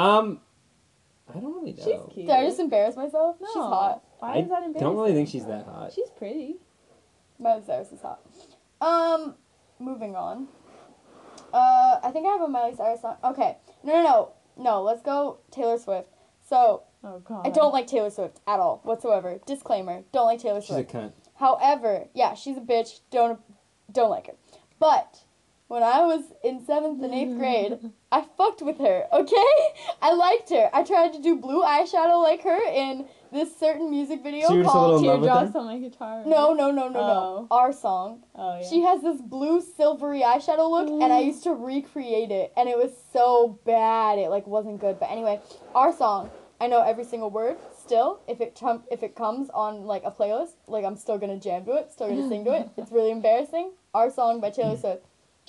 I don't really know. She's cute. Did I just embarrass myself? No. She's hot. Why is that embarrassing? I don't really think she's that hot. She's pretty. Miley Cyrus is hot. Moving on. I think I have a Miley Cyrus song. Okay. No, let's go Taylor Swift. So, oh God. I don't like Taylor Swift at all, whatsoever. Disclaimer, don't like Taylor Swift. She's a cunt. However, yeah, she's a bitch. Don't like her. But... when I was in 7th and 8th grade, I fucked with her, okay? I liked her. I tried to do blue eyeshadow like her in this certain music video called Teardrops on My Guitar. Right? No. Our song. Oh, yeah. She has this blue, silvery eyeshadow look, and I used to recreate it, and it was so bad. It, like, wasn't good. But anyway, Our Song. I know every single word. still, if it comes on like a playlist, like I'm still gonna jam to it, still gonna sing to it. It's really embarrassing. Our Song by Taylor Swift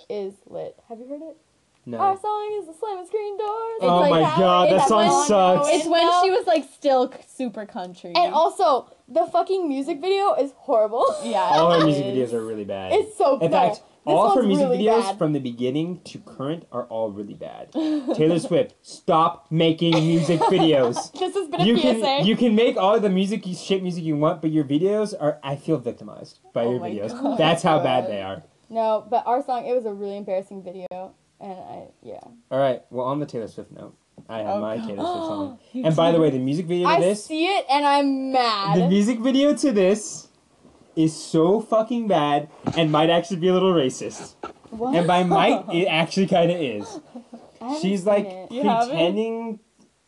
is lit. Have you heard it? No. Our song is the slamming screen doors. It's oh like my god, that song sucks. It's when she was like still super country. And also, the fucking music video is horrible. Yeah, all her music videos are really bad. It's so bad. In fact, all her music videos from the beginning to current are all really bad. Taylor Swift, stop making music videos. This has been a PSA. You can make all of the shit music you want, but your videos are, I feel victimized by your videos. God. That's how bad they are. No, but Our Song, it was a really embarrassing video. And yeah. All right. Well, on the Taylor Swift note, I have my Taylor Swift song. And by the way, the music video to this. I see it and I'm mad. The music video to this is so fucking bad and might actually be a little racist. What? And by might, it actually kind of is. She's like pretending.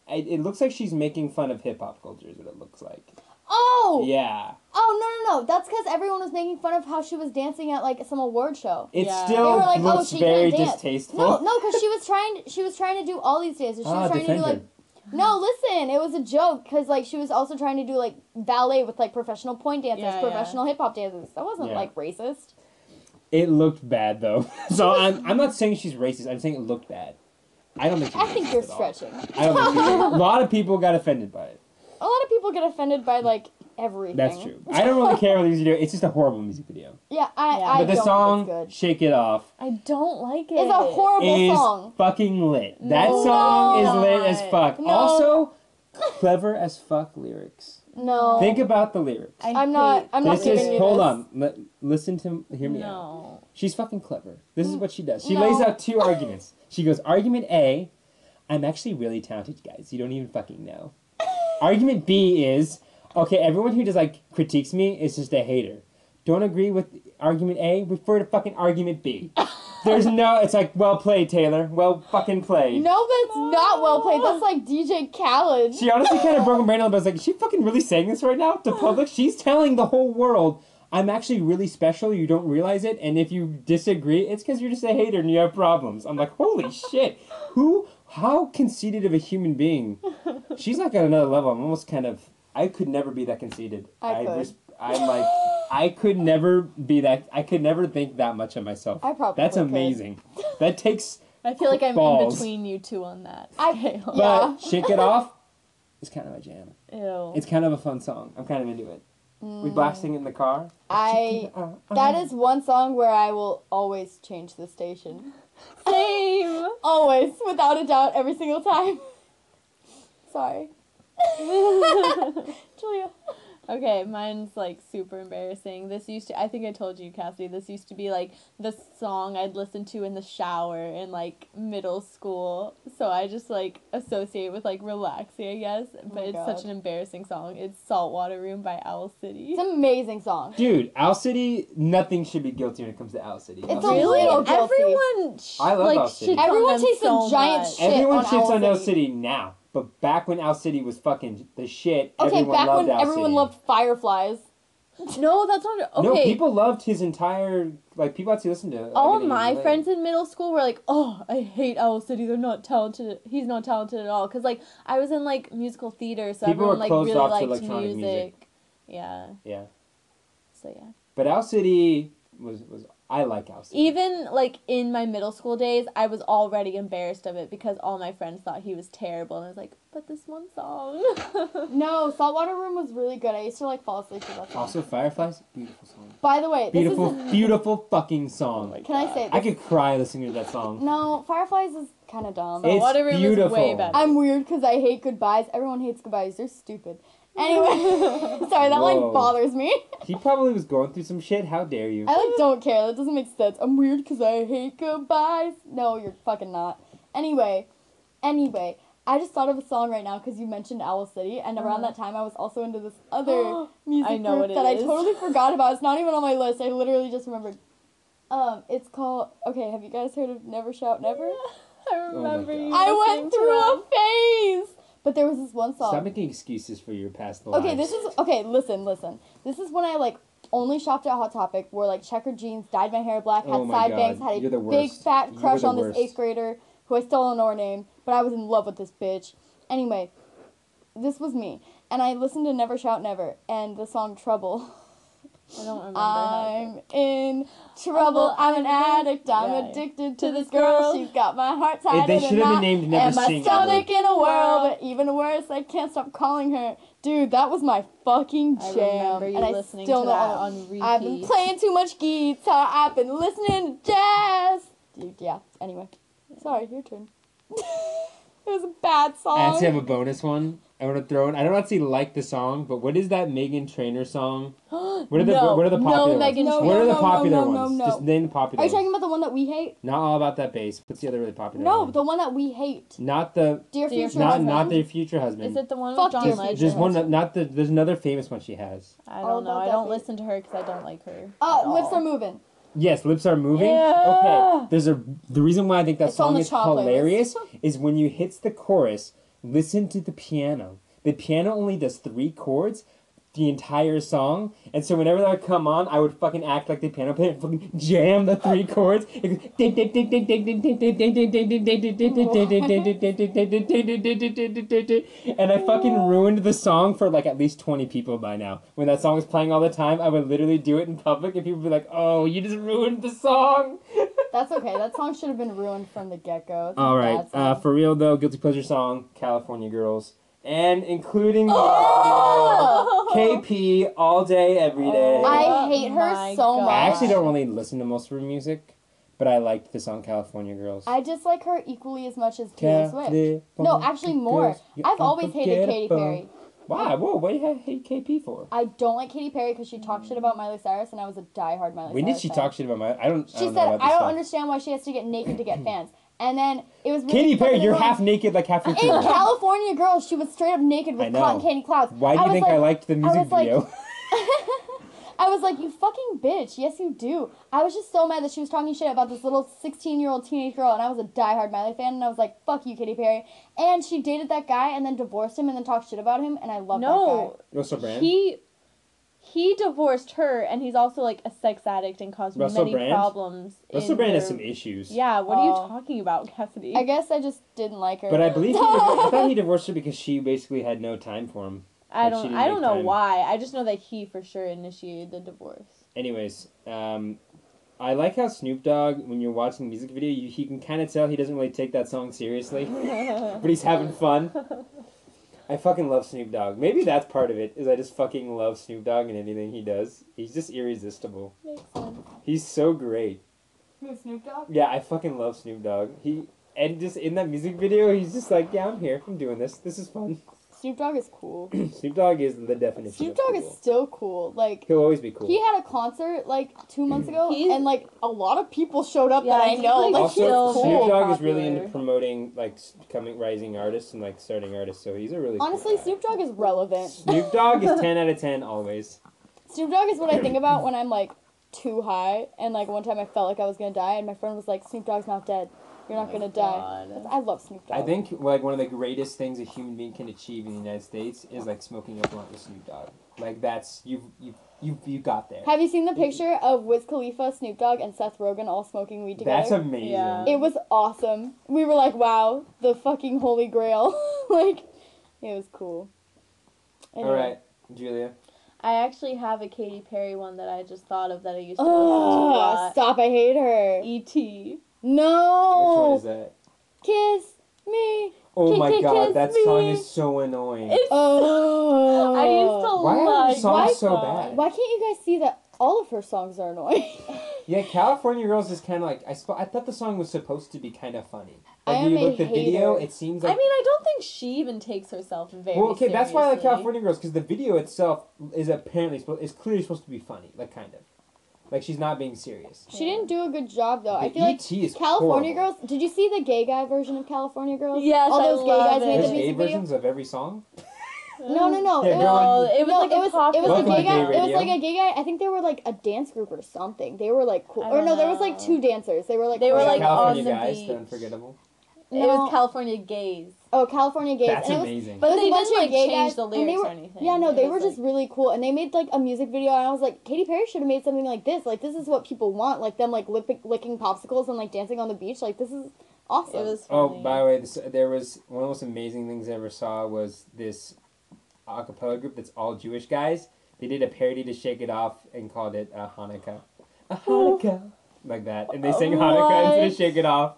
It looks like she's making fun of hip hop culture, is what it looks like. Oh! Yeah. Oh, no. That's because everyone was making fun of how she was dancing at, like, some award show. It still like, looks very distasteful. No, because she was trying to do all these dances. She was trying to do, like... No, listen. It was a joke because, like, she was also trying to do, like, ballet with, like, professional point dancers, professional hip-hop dancers. That wasn't, like, racist. It looked bad, though. So I'm not saying she's racist. I'm saying it looked bad. I don't think she's racist. I think you're stretching. I don't think she's racist. A lot of people got offended by it. A lot of people get offended by, like, everything. That's true. I don't really care what the music video. It's just a horrible music video. Yeah, I but the don't song, think it's good. Shake It Off. I don't like it. It's a horrible song. It's fucking lit. That song is lit as fuck. No. Also, clever as fuck lyrics. No. Think about the lyrics. I'm not giving you this. Hold on. Listen to... Hear me out. She's fucking clever. This is what she does. She lays out two arguments. She goes, argument A, I'm actually really talented, guys. You don't even fucking know. Argument B is, okay, everyone who just, like, critiques me is just a hater. Don't agree with argument A, refer to fucking argument B. There's it's like, well played, Taylor. Well fucking played. No, that's not well played. That's like DJ Khaled. She honestly kind of broke my brain a little bit. I was like, is she fucking really saying this right now to public? She's telling the whole world, I'm actually really special, you don't realize it, and if you disagree, it's because you're just a hater and you have problems. I'm like, holy shit. How conceited of a human being. She's like on another level. I'm almost kind of... I could never be that conceited. I'm like... I could never be that... I could never think that much of myself. I probably That's amazing. Could. That takes I feel like balls. I'm in between you two on that. But Shake It Off is kind of a jam. Ew. It's kind of a fun song. I'm kind of into it. We blasting in the car. That is one song where I will always change the station. Same. Always, without a doubt, every single time. Sorry. Julia. Okay, mine's like super embarrassing. I think I told you, Cassidy, this used to be like the song I'd listen to in the shower in like middle school. So I just like associate with like relaxing, I guess. But it's such an embarrassing song. It's Saltwater Room by Owl City. It's an amazing song. Dude, Owl City, nothing should be guilty when it comes to Owl City. It's a little guilty. I love Owl City. Everyone takes a giant shit. Everyone shits on Owl City now. But back when Owl City was fucking the shit, everyone loved Owl City. Okay, back when everyone loved Fireflies. No, that's not... Okay. No, people loved his entire... Like, people actually listened to... All of my friends in middle school were like, oh, I hate Owl City. They're not talented. He's not talented at all. Because, like, I was in, like, musical theater, so everyone, like, really liked music. Yeah. Yeah. So, yeah. But Owl City was I like Owl City. Even, like, in my middle school days, I was already embarrassed of it because all my friends thought he was terrible. And I was like, but this one song. No, Saltwater Room was really good. I used to, like, fall asleep to that song. Also, Fireflies, beautiful song. By the way, beautiful fucking song. Like, can I say this? I could cry listening to that song. No, Fireflies is kind of dumb. Saltwater Room is way better. I'm weird because I hate goodbyes. Everyone hates goodbyes. They're stupid. Anyway, sorry, that like bothers me. He probably was going through some shit. How dare you? I like don't care. That doesn't make sense. I'm weird because I hate goodbyes. No, you're fucking not. Anyway, I just thought of a song right now because you mentioned Owl City, and around that time I was also into this other music group that I totally forgot about. It's not even on my list. I literally just remembered. It's called. Okay, have you guys heard of Never Shout Never? Yeah, I remember you. I went through a phase. But there was this one song. Stop making excuses for your past lives. Okay, listen. This is when I, like, only shopped at Hot Topic, wore, like, checkered jeans, dyed my hair black, had side bangs, had a big fat crush on this 8th grader, who I still don't know her name, but I was in love with this bitch. Anyway, this was me. And I listened to Never Shout Never and the song Trouble. I don't remember. I'm in trouble. I'm an addict. I'm addicted to this girl. She's got my heart tied in a knot. They should have been named Never Sing Ever. And my stomach in a whirl. But even worse, I can't stop calling her. Dude, that was my fucking jam. I remember you and listening to that on repeat. I've been playing too much guitar. I've been listening to jazz. Dude, yeah. Anyway. Sorry, your turn. It was a bad song. I actually have a bonus one. I want to throw in. I don't actually like the song, but what is that Meghan Trainor song? What are the popular ones? No. Just name the popular ones. Are you talking about the one that we hate? Not All About That Bass. What's the other really popular one? No, the one that we hate. Not the... Not Their Future Husband. Is it the one with John Mayer? Just one that... There's another famous one she has. I don't know. I don't listen to her because I don't like her. Lips Are Moving. Yes, Lips Are Moving. Yeah. Okay. The reason why I think that song is hilarious is when you hit the chorus... Listen to the piano. The piano only does 3 chords the entire song. And so whenever that would come on, I would fucking act like the piano player and fucking jam the 3 chords. It goes... And I fucking ruined the song for like at least 20 people by now. When that song was playing all the time, I would literally do it in public and people would be like, oh, you just ruined the song. That's okay. That song should have been ruined from the get-go. All right. For real, though, guilty pleasure song, California Girls. And including KP all day, every day. I hate her so much. I actually don't really listen to most of her music, but I liked the song California Girls. I just like her equally as much as Taylor Swift. No, actually more. I've always hated Katy Perry. Why? Whoa, what do you hate KP for? I don't like Katy Perry because she talked shit about Miley Cyrus, and I was a diehard Miley Cyrus fan. When did she talk shit about Miley? She said, I don't understand why she has to get naked to get fans. And then it was really Katy Perry, you're half naked like half your career. In California Girls, she was straight up naked with cotton candy clouds. Why do you think I liked the music video? I was like, you fucking bitch. Yes, you do. I was just so mad that she was talking shit about this little 16-year-old teenage girl, and I was a diehard Miley fan, and I was like, fuck you, Katy Perry. And she dated that guy and then divorced him and then talked shit about him, and I love that guy. Russell Brand? He divorced her, and he's also, like, a sex addict and caused many problems. Russell Brand has some issues. Yeah, what are you talking about, Cassidy? I guess I just didn't like her. But I believe I thought he divorced her because she basically had no time for him. I don't know why. I just know that he for sure initiated the divorce. Anyways, I like how Snoop Dogg, when you're watching the music video, he can kind of tell he doesn't really take that song seriously, but he's having fun. I fucking love Snoop Dogg. Maybe that's part of it, is I just fucking love Snoop Dogg and anything he does. He's just irresistible. Makes sense. He's so great. Who, Snoop Dogg? Yeah, I fucking love Snoop Dogg. And just in that music video, he's just like, yeah, I'm here. I'm doing this. This is fun. Snoop Dogg is cool. Snoop Dogg is the definition of cool. Snoop Dogg is still cool. Like, he'll always be cool. He had a concert, like, 2 months ago, and, like, a lot of people showed up that I know. Like, also, Snoop Dogg is really into promoting, like, rising artists and, like, starting artists, so he's a really cool guy. Snoop Dogg is relevant. Snoop Dogg is 10 out of 10, always. Snoop Dogg is what I think about when I'm, like, too high, and, like, one time I felt like I was gonna die, and my friend was like, Snoop Dogg's not dead. You're not going to die. I love Snoop Dogg. I think like one of the greatest things a human being can achieve in the United States is like smoking a blunt with Snoop Dogg. Like that's you got there. Have you seen the picture of Wiz Khalifa, Snoop Dogg, and Seth Rogen all smoking weed together? That's amazing. Yeah. It was awesome. We were like, wow, the fucking holy grail. Like, it was cool. Anyway. All right, Julia. I actually have a Katy Perry one that I just thought of that I used to listen to a lot. Stop! I hate her. E.T. No! Which one is that? Kiss me. Oh my god, that song is so annoying. I used to Why are her songs so bad? Why can't you guys see that all of her songs are annoying? Yeah, California Girls is kind of like... I thought the song was supposed to be kind of funny. Like, I am a hater. Video, it seems like... I mean, I don't think she even takes herself very seriously. Well, okay, that's why I like California Girls, because the video itself is clearly supposed to be funny. Like, kind of. Like, she's not being serious. She didn't do a good job, though. I feel like California Girls... Did you see the gay guy version of California Girls? Yes, I love it. All those gay guys made the music video. There's gay versions of every song? No. It was like a gay guy. I think they were, like, a dance group or something. They were, like, cool. Or, no, there was, like, 2 dancers. They were, like, California guys, the Unforgettable. No. It was California Gays. Oh, California Gays. That's amazing. But they didn't, like, change the lyrics or anything. Yeah, no, they were just really cool. And they made, like, a music video, and I was like, Katy Perry should have made something like this. Like, this is what people want. Like, them, like, licking popsicles and, like, dancing on the beach. Like, this is awesome. It was funny. Oh, by the way, there was one of the most amazing things I ever saw was this a cappella group that's all Jewish guys. They did a parody to Shake It Off and called it Hanukkah. A Hanukkah. Like that. And they sang Hanukkah instead of Shake It Off.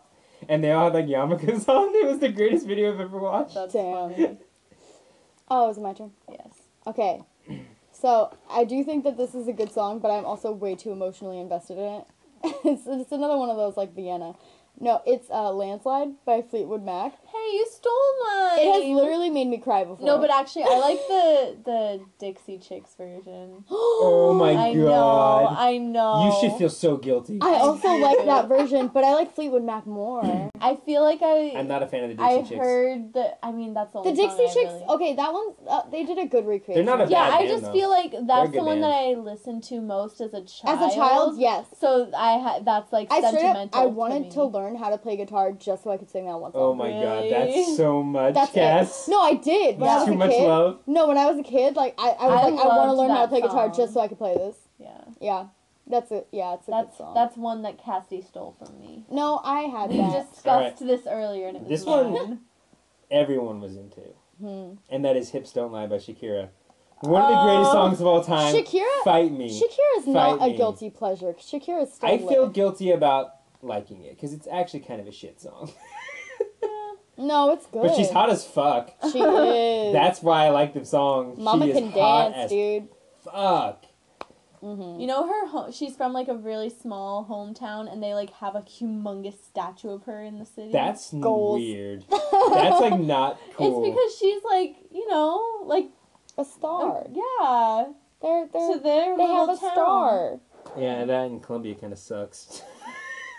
And they all had like yarmulkes on. It was the greatest video I've ever watched. That's damn. Oh, is it my turn? Yes. Okay. So, I do think that this is a good song, but I'm also way too emotionally invested in it. It's another one of those, like, Vienna. No, it's Landslide by Fleetwood Mac. Hey, you stole mine! It has literally made me cry before. No, but actually, I like the Dixie Chicks version. Oh my god. I know. You should feel so guilty. I also like that version, but I like Fleetwood Mac more. I feel like I'm not a fan of the Dixie Chicks. I heard that, I mean, that's the only song Dixie Chicks, really... Okay, that one, they did a good recreation. They're not a bad band, I just feel like that's the one that I listened to most as a child. As a child, yes. So that's like sentimental to me. I wanted to learn how to play guitar just so I could sing that one song. Oh my god, that's so much, Cass. No, I did. When I was too a much kid, love? No, when I was a kid, like, I want to learn how to play guitar just so I could play this. Yeah. Yeah. That's it. Yeah, it's a good song. That's one that Cassie stole from me. No, I had that. We discussed this earlier, and it was this one everyone was into. Mm-hmm. And that is Hips Don't Lie by Shakira. One of the greatest songs of all time. Shakira. Fight me. Shakira's not a guilty pleasure. Shakira's still I feel guilty about liking it, because it's actually kind of a shit song. No, it's good. But she's hot as fuck. She is. That's why I like the song. Mama can dance, dude. Fuck. Mm-hmm. You know, she's from, like, a really small hometown, and they, like, have a humongous statue of her in the city. That's weird. That's, like, not cool. It's because she's, like, you know, like... a star. Yeah. They have a star. Yeah, that in Colombia kind of sucks.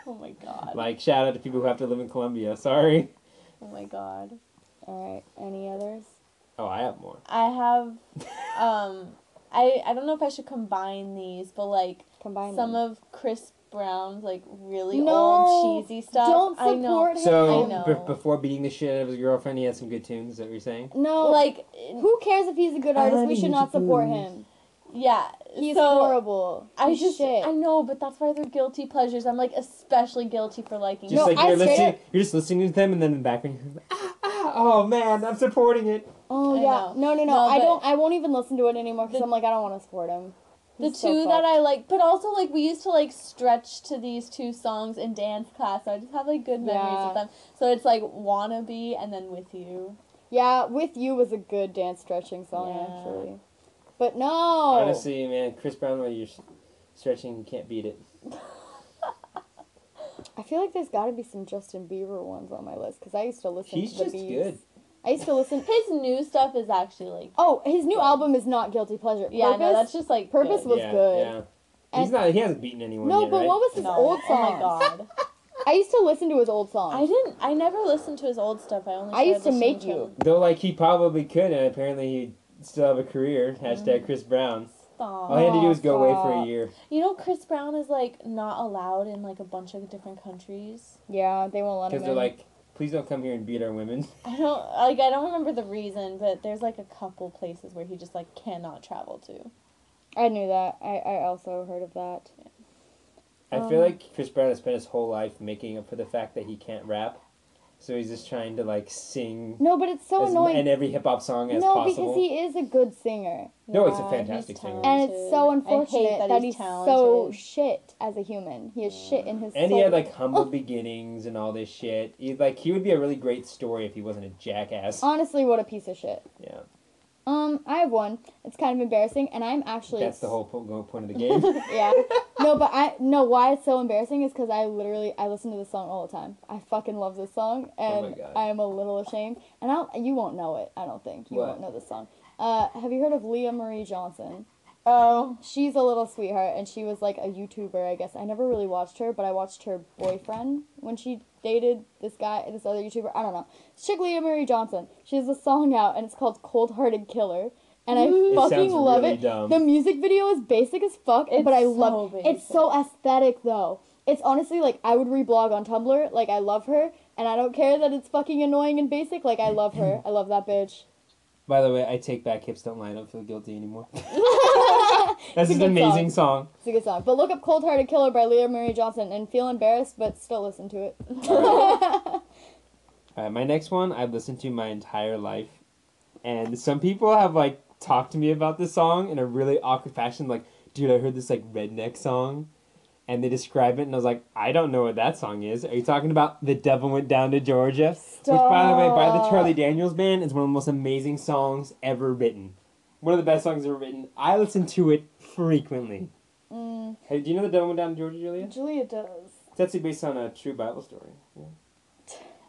Oh my god. Like, shout out to people who have to live in Colombia. Sorry. Oh my god. Alright, any others? Oh, I have more. I have, I don't know if I should combine these, but, like, of Chris Brown's, like, really old, cheesy stuff. Don't support him. So, before beating the shit out of his girlfriend, he had some good tunes, is that what you're saying? No, like, who cares if he's a good artist? We should not support him. Yeah. He's horrible. I know, but that's why they're guilty pleasures. I'm, like, especially guilty for liking them. You're just listening to them, and then in the background, you're like, oh, man, I'm supporting it. Oh, yeah. No, I won't even listen to it anymore, because I'm like, I don't want to support him. That I like, but also, like, we used to, like, stretch to these two songs in dance class, so I just have, like, good memories of them. So it's, like, Wannabe and then With You. Yeah, With You was a good dance stretching song, actually. But no! Honestly, man, Chris Brown, while you're stretching, you can't beat it. I feel like there's got to be some Justin Bieber ones on my list, because I used to listen to the Bees. He's just good. I used to listen... His new stuff is actually, like... Oh, his new album is not guilty pleasure. Yeah, Purpose, no, that's just, like... Purpose was good. Yeah. He hasn't beaten anyone yet, but what was his old song? Oh, my God. I used to listen to his old songs. I never listened to his old stuff. I used to make you. Though, like, he probably could, and apparently he... still have a career. Hashtag Chris Brown. Stop. All he had to do was go away for a year. You know, Chris Brown is, like, not allowed in, like, a bunch of different countries. Yeah, they won't let him in. Because they're like, please don't come here and beat our women. I don't remember the reason, but there's, like, a couple places where he just, like, cannot travel to. I knew that. I also heard of that. Yeah. I feel like Chris Brown has spent his whole life making up for the fact that he can't rap. So he's just trying to, like, sing... No, but it's so annoying. ...in every hip-hop song as possible. No, because he is a good singer. No, he's a fantastic singer. And it's so unfortunate that he's so shit as a human. He is shit in his soul. And he had, like, humble beginnings and all this shit. He would be a really great story if he wasn't a jackass. Honestly, what a piece of shit. Yeah. I have one. It's kind of embarrassing, and I'm actually... That's the whole point of the game. Yeah. No, but why it's so embarrassing is because I listen to this song all the time. I fucking love this song, and I am a little ashamed. And you won't know it, I don't think. You won't know this song. Have you heard of Leah Marie Johnson? Oh. She's a little sweetheart, and she was, like, a YouTuber, I guess. I never really watched her, but I watched her boyfriend when she dated this other YouTuber. I don't know. It's chick Leah Marie Johnson. She has a song out, and it's called Cold Hearted Killer. And I fucking love it. Dumb. The music video is basic as fuck, but I love it. It's so aesthetic, though. It's honestly, like, I would reblog on Tumblr. Like, I love her, and I don't care that it's fucking annoying and basic. Like, I love her. I love that bitch. By the way, I take back Hips Don't Lie. I don't feel guilty anymore. That's an amazing song. It's a good song. But look up Cold Hearted Killer by Leah Marie Johnson and feel embarrassed, but still listen to it. All right, my next one I've listened to my entire life. And some people have, like, talked to me about this song in a really awkward fashion. Like, dude, I heard this, like, redneck song. And they describe it, and I was like, I don't know what that song is. Are you talking about The Devil Went Down to Georgia? Stop. Which, by the way, by the Charlie Daniels Band, is one of the most amazing songs ever written. One of the best songs ever written. I listen to it frequently. Mm. Hey, do you know The Devil Went Down to Georgia, Julia? Julia does. It's actually based on a true Bible story. Yeah.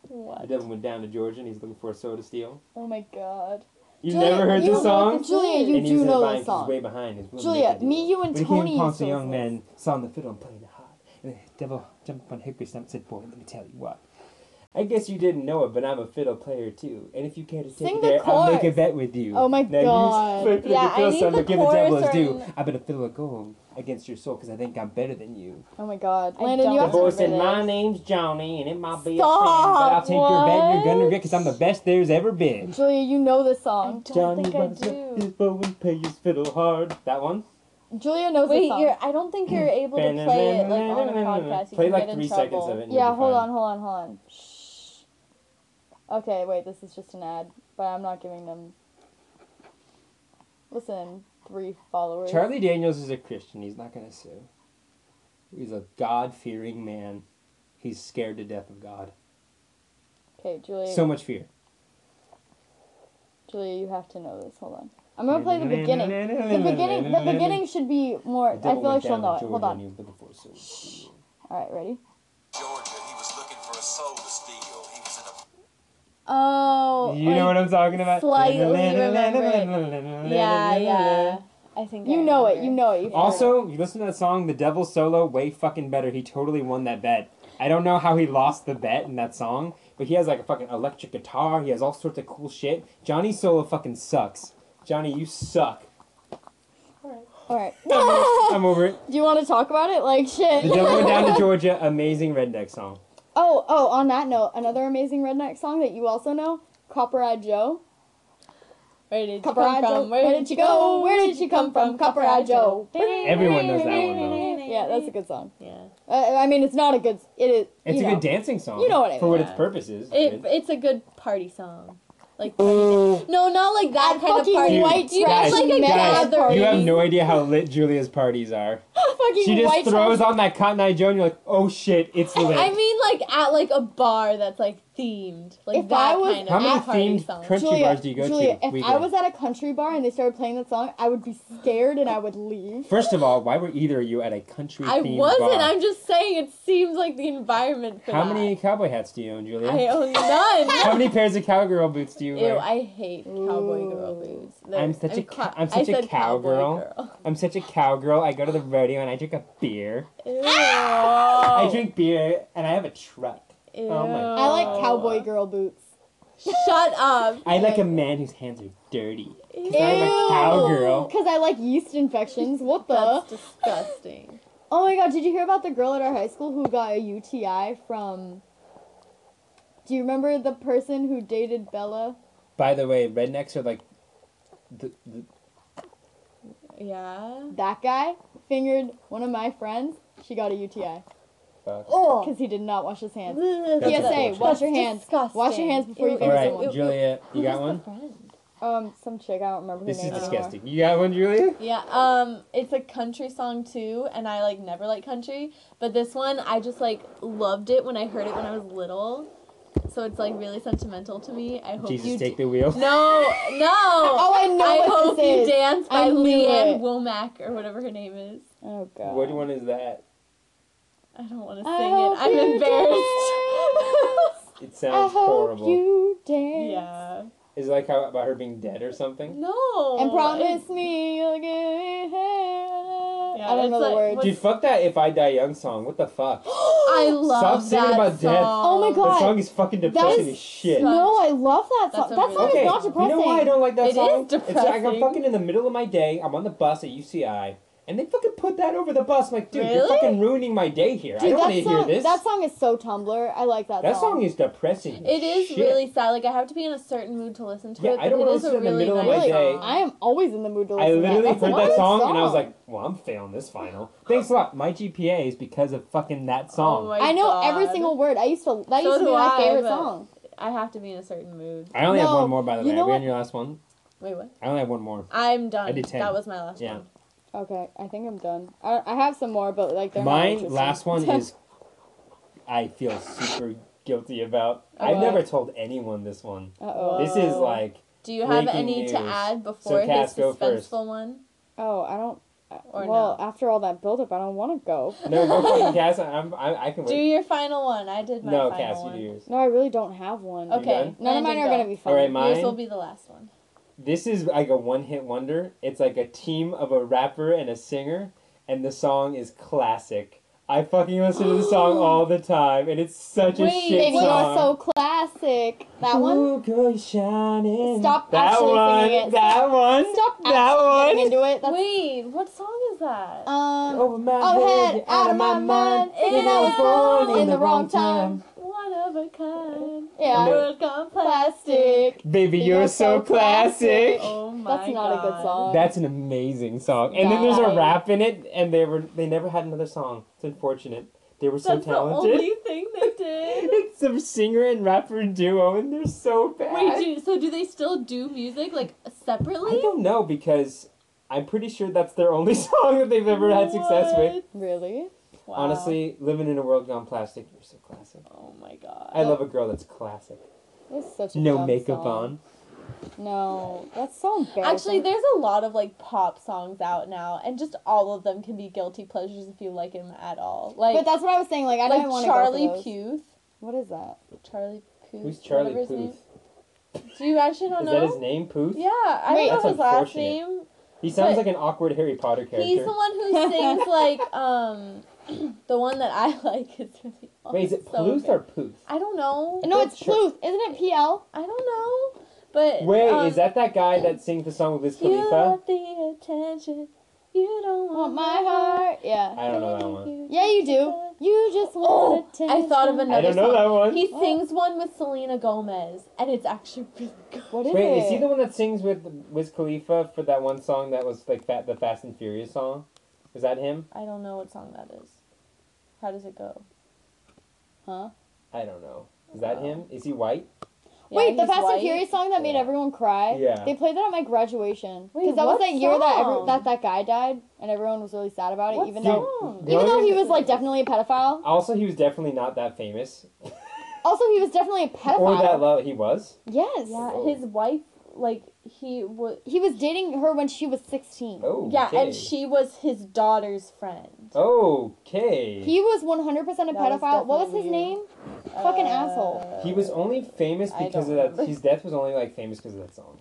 What? The devil went down to Georgia, and he's looking for a soda steal. Oh, my God. You've never heard this song? Julia, you do know this song. Way behind. Julia, me, you, and Tony. When he came upon the young man, saw him the fiddle and played the harp. And the devil jumped upon Hickory's stump and said, "Boy, let me tell you what. I guess you didn't know it, but I'm a fiddle player, too. And if you care to take it there, I'll make a bet with you. Oh, my God. Yeah, I need the chorus. I've been a fiddle of gold against your soul because I think I'm better than you. Oh, my God. Landon, you have to remember this. The boy said, my name's Johnny, and it might be a sin, but I'll take your bet and you're going to regret because I'm the best there's ever been. Julia, you know this song. I don't think I do. Johnny runs up his bow and plays his fiddle hard. That one? Julia knows the song. Wait, I don't think you're able to play it, like, on a podcast. Play, like, 3 seconds of it. Yeah, hold on. Okay, wait, this is just an ad, but I'm not giving them... Listen, 3 followers. Charlie Daniels is a Christian. He's not going to sue. He's a God-fearing man. He's scared to death of God. Okay, Julia... So much fear. Julia, you have to know this. Hold on. I'm going to play the beginning. The beginning should be more... I feel like she'll know it. Hold on. Alright, ready? Georgia, he was looking for a soul to steal. He was in a... Oh, you know what I'm talking about? Slightly remember it. Yeah. I think you know it. Also, you listen to that song, The Devil's Solo, way fucking better. He totally won that bet. I don't know how he lost the bet in that song, but he has like a fucking electric guitar. He has all sorts of cool shit. Johnny's solo fucking sucks. Johnny, you suck. Alright. I'm over it. Do you want to talk about it? Like shit. The Devil Went Down to Georgia, amazing redneck song. Oh, on that note, another amazing redneck song that you also know, Copper-Eyed Joe. Where did you go? Where did you come from, Copper-Eyed Joe? Everyone knows that one, though. Yeah, that's a good song. Yeah. I mean, it's not a good... It's a good dancing song. You know what I mean. For what its purpose is. It's a good party song. Like, no, not like that kind of party. White trash, like guys, you have no idea how lit Julia's parties are. She just throws on that Cotton Eye Joe and you're like, oh shit, it's lit. I mean, like at like a bar that's like themed, like if that kind of party. How many themed song. Country Julia, bars do you go Julia, to? If I was at a country bar and they started playing that song, I would be scared and I would leave. First of all, why were either of you at a country? I wasn't. Bar? I'm just saying it seems like the environment. For how many cowboy hats do you own, Julia? I own none. How many pairs of cowgirl boots do you? Ew, I hate cowboy girl boots. I'm such a cowgirl. I go to the rodeo and I drink a beer. Ew. I drink beer and I have a truck. Ew. Oh my God. I like cowboy girl boots. Shut up. I like a man whose hands are dirty. Ew. I'm a cowgirl. Because I like yeast infections. What the? That's disgusting. Oh my God, did you hear about the girl at our high school who got a UTI from... Do you remember the person who dated Bella? By the way, rednecks are like... Yeah? That guy fingered one of my friends. She got a UTI. Fuck. Because he did not wash his hands. PSA, wash your hands. Disgusting. Wash your hands before you finger someone. Julia, you got one? Some chick, I don't remember her name. This is disgusting. You got one, Julia? Yeah, it's a country song too, and I like never like country, but this one, I just like loved it when I heard it when I was little. So it's like really sentimental to me. I hope Jesus take the wheel. No. Oh, I know. I hope you dance by Leanne Womack or whatever her name is. Oh God. What one is that? I don't want to sing it. I'm embarrassed. It sounds horrible. I hope you dance. Yeah. Is it like how about her being dead or something? No. And promise me again. Yeah, I don't know the words. Dude, fuck that If I Die Young song. What the fuck? I love that song. Stop singing about death. Oh my God. That song is fucking depressing as shit. No, I love that song. That song is not depressing. You know why I don't like that song? It is depressing. It's like I'm fucking in the middle of my day. I'm on the bus at UCI. And they fucking put that over the bus. I'm like, dude, really? You're fucking ruining my day here. Dude, I don't want to hear this. That song is so Tumblr. I like that song. That song is depressing. It is really sad. Like, I have to be in a certain mood to listen to it. I don't want to listen to it in the middle of my day. I am always in the mood to listen to it. I literally heard that song, and I was like, well, I'm failing this final. Thanks a lot. My GPA is because of fucking that song. Oh my God. I know every single word. That used to be my favorite song. I have to be in a certain mood. I only have one more, by the way. Are we on your last one? Wait, what? I only have one more. I'm done. I did 10. That was my last one. Okay, I think I'm done. I have some more, but like they're my last one is. I feel super guilty about. I've never told anyone this one. Uh-oh. This is like. Do you have any news to add before his suspenseful one? Oh, I don't. Well, no. After all that build-up, I don't want to go. No, go fucking Cass. I can wait. Do your final one. I did my final one. No, Cass, you do yours. No, I really don't have one. Okay. None of mine are going to be fun. All right, mine. Yours will be the last one. This is like a one-hit wonder. It's like a team of a rapper and a singer, and the song is classic. I fucking listen to the song all the time, and it's such a shit song. You are so classic. That one? Ooh, girl, shining. Stop that actually one, singing it. That one. Stop that one. Getting into it. That's... Wait, what song is that? Over my head, out of my mind. And I was born in the wrong time. One of a kind. Yeah. Work on plastic. Baby, you're so classic. Oh my God. That's not a good song. That's an amazing song. And then there's a rap in it, and they never had another song. It's unfortunate. They were so talented. That's the only thing they did. It's a singer and rapper duo, and they're so bad. Wait, do they still do music, like, separately? I don't know, because I'm pretty sure that's their only song that they've ever had success with. Really? Wow. Honestly, living in a world gone plastic, you're so classic. Oh my God. I love a girl that's classic. It's such a no makeup song. On. No, that's so embarrassing. Actually, there's a lot of like pop songs out now, and just all of them can be guilty pleasures if you like them at all. Like, but that's what I was saying. Like, I didn't want to go for those. Puth. What is that? Charlie Puth. Who's Charlie Puth? Do you actually don't know? Is that his name, Puth? Yeah, I don't know his last name. He sounds like an awkward Harry Potter character. He's the one who sings like the one that I like is really awesome. Wait, is it Pluth or Puth? I don't know. No, it's Pluth. Isn't it PL? I don't know. But wait, is that guy that sings the song with Wiz Khalifa? You want the attention. You don't want my heart. Yeah. I don't know that one. Yeah, you do. You just want attention. I thought of another song. I don't know that one. He sings one with Selena Gomez, and it's actually really good. What is it? Wait, is he the one that sings with Wiz Khalifa for that one song that was like the Fast and Furious song? Is that him? I don't know what song that is. How does it go? Huh? I don't know. Is that him? Is he white? Yeah, wait, the Fast and Furious song that made everyone cry? Yeah. They played that at my graduation. Because that was that year that that guy died, and everyone was really sad about it, even though he was like definitely a pedophile. Also, he was definitely not that famous. Also, he was definitely a pedophile. Or that low he was? Yes. Yeah, his wife, like, he was dating her when she was 16. Oh, okay. Yeah, and she was his daughter's friend. Okay. He was 100% a pedophile. What was his name? Fucking asshole. He was only famous because of that. His death was only like famous because of that song.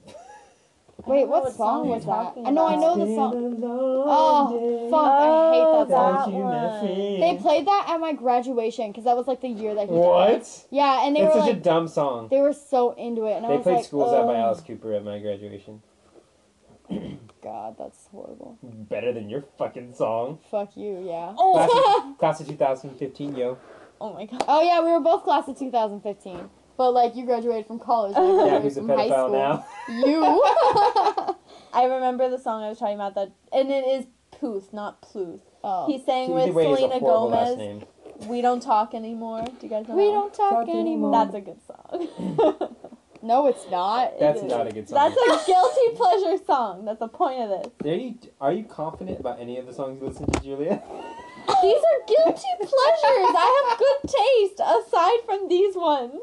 Wait, what song was that? I know the song. Oh, fuck! I hate that song. They played that at my graduation because that was like the year that he died. What? Yeah, and it's such a dumb song. They were so into it, and I was like, they played "School's Out" by Alice Cooper at my graduation. God, that's horrible. Better than your fucking song. Fuck you, yeah. Oh. Class of 2015, yo. Oh my God. Oh yeah, we were both class of 2015. But like you graduated from college. Yeah, who's a pedophile now? You. I remember the song I was talking about and it is Puth, not Pluth. Oh. He sang with Selena Gomez. We Don't Talk Anymore. Do you guys know? We Don't Talk Anymore. That's a good song. No, it's not. That's not a good song. That's a guilty pleasure song. That's the point of this. Are you confident about any of the songs you listen to, Julia? These are guilty pleasures. I have good taste aside from these ones.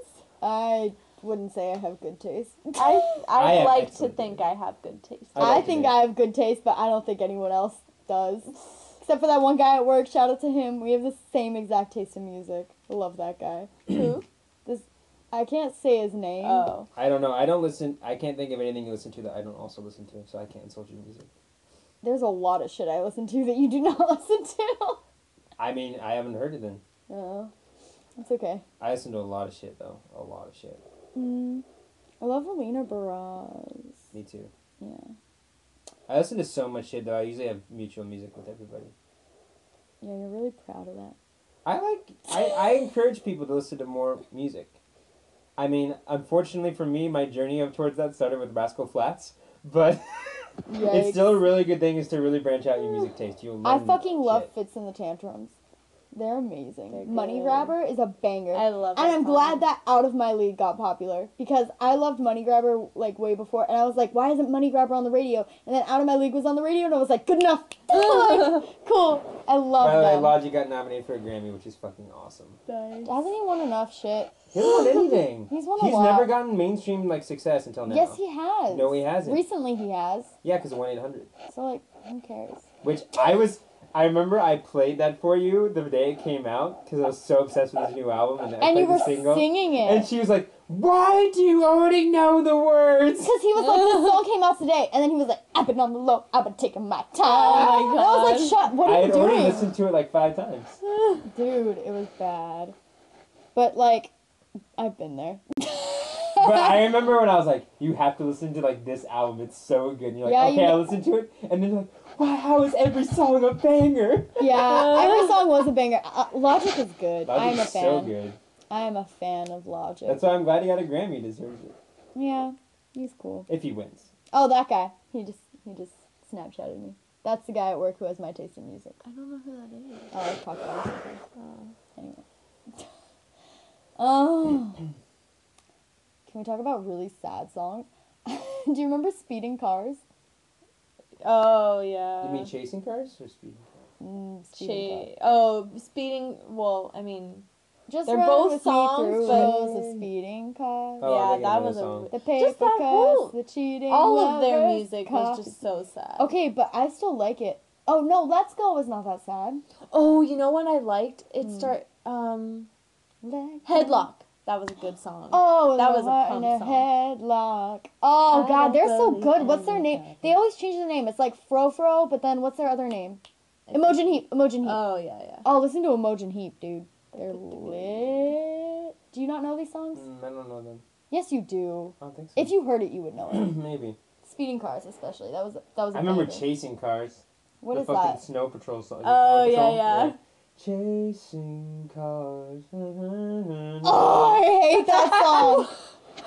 I wouldn't say I have good taste. I like to think I have good taste. I think I have good taste, but I don't think anyone else does. Except for that one guy at work. Shout out to him. We have the same exact taste in music. I love that guy. Who? I can't say his name. Oh. I don't know. I can't think of anything you listen to that I don't also listen to, so I can't insult your music. There's a lot of shit I listen to that you do not listen to. I mean, I haven't heard it then. Oh. It's okay. I listen to a lot of shit, though. A lot of shit. I love Alina Baraz. Me too. Yeah. I listen to so much shit, though. I usually have mutual music with everybody. Yeah, you're really proud of that. I encourage people to listen to more music. I mean, unfortunately for me, my journey up towards that started with Rascal Flatts, but... It's still a really good thing is to really branch out your music taste. I fucking love Fits in the Tantrums. They're amazing. They're Money Grabber is a banger. I love it. And I'm glad that Out of My League got popular, because I loved Money Grabber like way before, and I was like, why isn't Money Grabber on the radio? And then Out of My League was on the radio, and I was like, good enough. Cool. I love that. By the way, Logic got nominated for a Grammy, which is fucking awesome. Nice. Hasn't he won enough shit? He hasn't won anything. He's won a lot. He's never gotten mainstream like success until now. Yes, he has. No, he hasn't. Recently, he has. Yeah, because of 1-800. So like, who cares? Which I remember I played that for you the day it came out because I was so obsessed with this new album. And you were singing it. And she was like, why do you already know the words? Because he was like, this song came out today. And then he was like, I've been on the low. I've been taking my time. Oh my God. And I was like, shut, what are you doing? I had already listened to it like 5 times. Dude, it was bad. But like, I've been there. But I remember when I was like, you have to listen to like this album. It's so good. And you're like, yeah, okay, I listened to it. And then you're like, wow, how is every song a banger? Yeah, every song was a banger. Logic is good. Logic is so good. I am a fan of Logic. That's why I'm glad he got a Grammy. He deserves it. Yeah, he's cool. If he wins. Oh, that guy. He just Snapchatted me. That's the guy at work who has my taste in music. I don't know who that is. Oh, I talked about it. Anyway. Can we talk about really sad songs? Do you remember Speeding Cars? Oh, yeah. You mean Chasing Cars or Speeding Cars? Speeding Cars. Oh, Speeding, well, I mean, just they're both songs, but... The Speeding Cars. Oh, yeah, that was a... The paper cuts, the cheating. All of their music was just so sad. Okay, but I still like it. Oh, no, Let's Go was not that sad. Oh, you know what I liked? Headlock. That was a good song. Oh, that was a punk song. Headlock. Oh, God, they're so good. What's their name? They always change their name. It's like Fro, but then what's their other name? Imogen Heap. Oh, yeah. Oh, listen to Imogen Heap, dude. They're lit. Do you not know these songs? I don't know them. Yes, you do. I don't think so. If you heard it, you would know it. Maybe. Speeding Cars, especially. That was. I remember Chasing Cars. What is that? The fucking Snow Patrol song. Oh, yeah. Chasing Cars. Oh, I hate that song.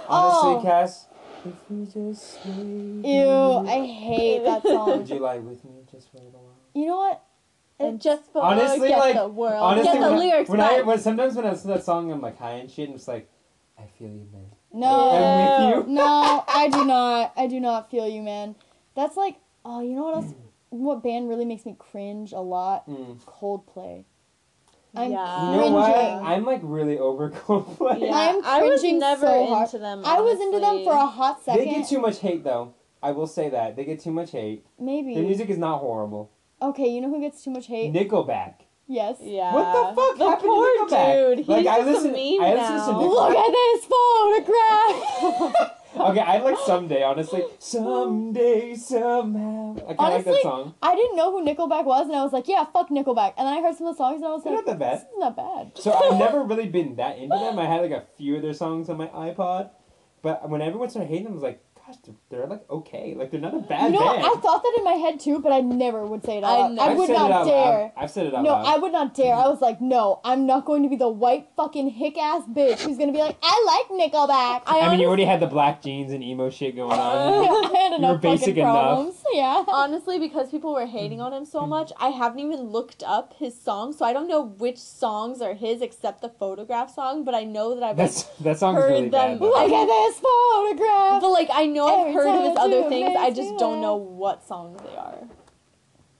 Honestly, Cass. If you just I hate that song. Would you lie with me just for a little while? You know what? And just for honestly, like, the world. Honestly, get the lyrics sometimes when I listen to that song, I'm like high and shit, and it's like, I feel you, man. No. I'm with you. No, I do not. I do not feel you, man. That's like, oh, you know what else? What band really makes me cringe a lot? Coldplay. You know what? I'm like really over Coldplay. Yeah. I was never into them. Honestly. I was into them for a hot second. They get too much hate, though. I will say that. They get too much hate. Maybe. Their music is not horrible. Okay, you know who gets too much hate? Nickelback. Yes. Yeah. What the fuck happened to Nickelback? Dude, he's like, I listen to Nickelback. Look at this photograph! Okay, I like Someday, honestly. Someday, somehow. I like that song. I didn't know who Nickelback was, and I was like, yeah, fuck Nickelback. And then I heard some of the songs, and I was like, this is not bad. So I've never really been that into them. I had like a few of their songs on my iPod. But when everyone started hating them, I was like, gosh, they're like okay. Like, they're not a bad band. I thought that in my head, too, but I never would say it out loud. I would not dare. I've said it out loud. No, I would not dare. I was like, no, I'm not going to be the white fucking hick-ass bitch who's going to be like, I like Nickelback. I mean, you already had the black jeans and emo shit going on. I had enough you were basic fucking problems. Enough. Yeah. Honestly, because people were hating on him so much, I haven't even looked up his songs, so I don't know which songs are his except the photograph song, but I know that I've that song's heard really them. Look at this photograph! But, like, I know I've heard of his other things, I just don't know what songs they are.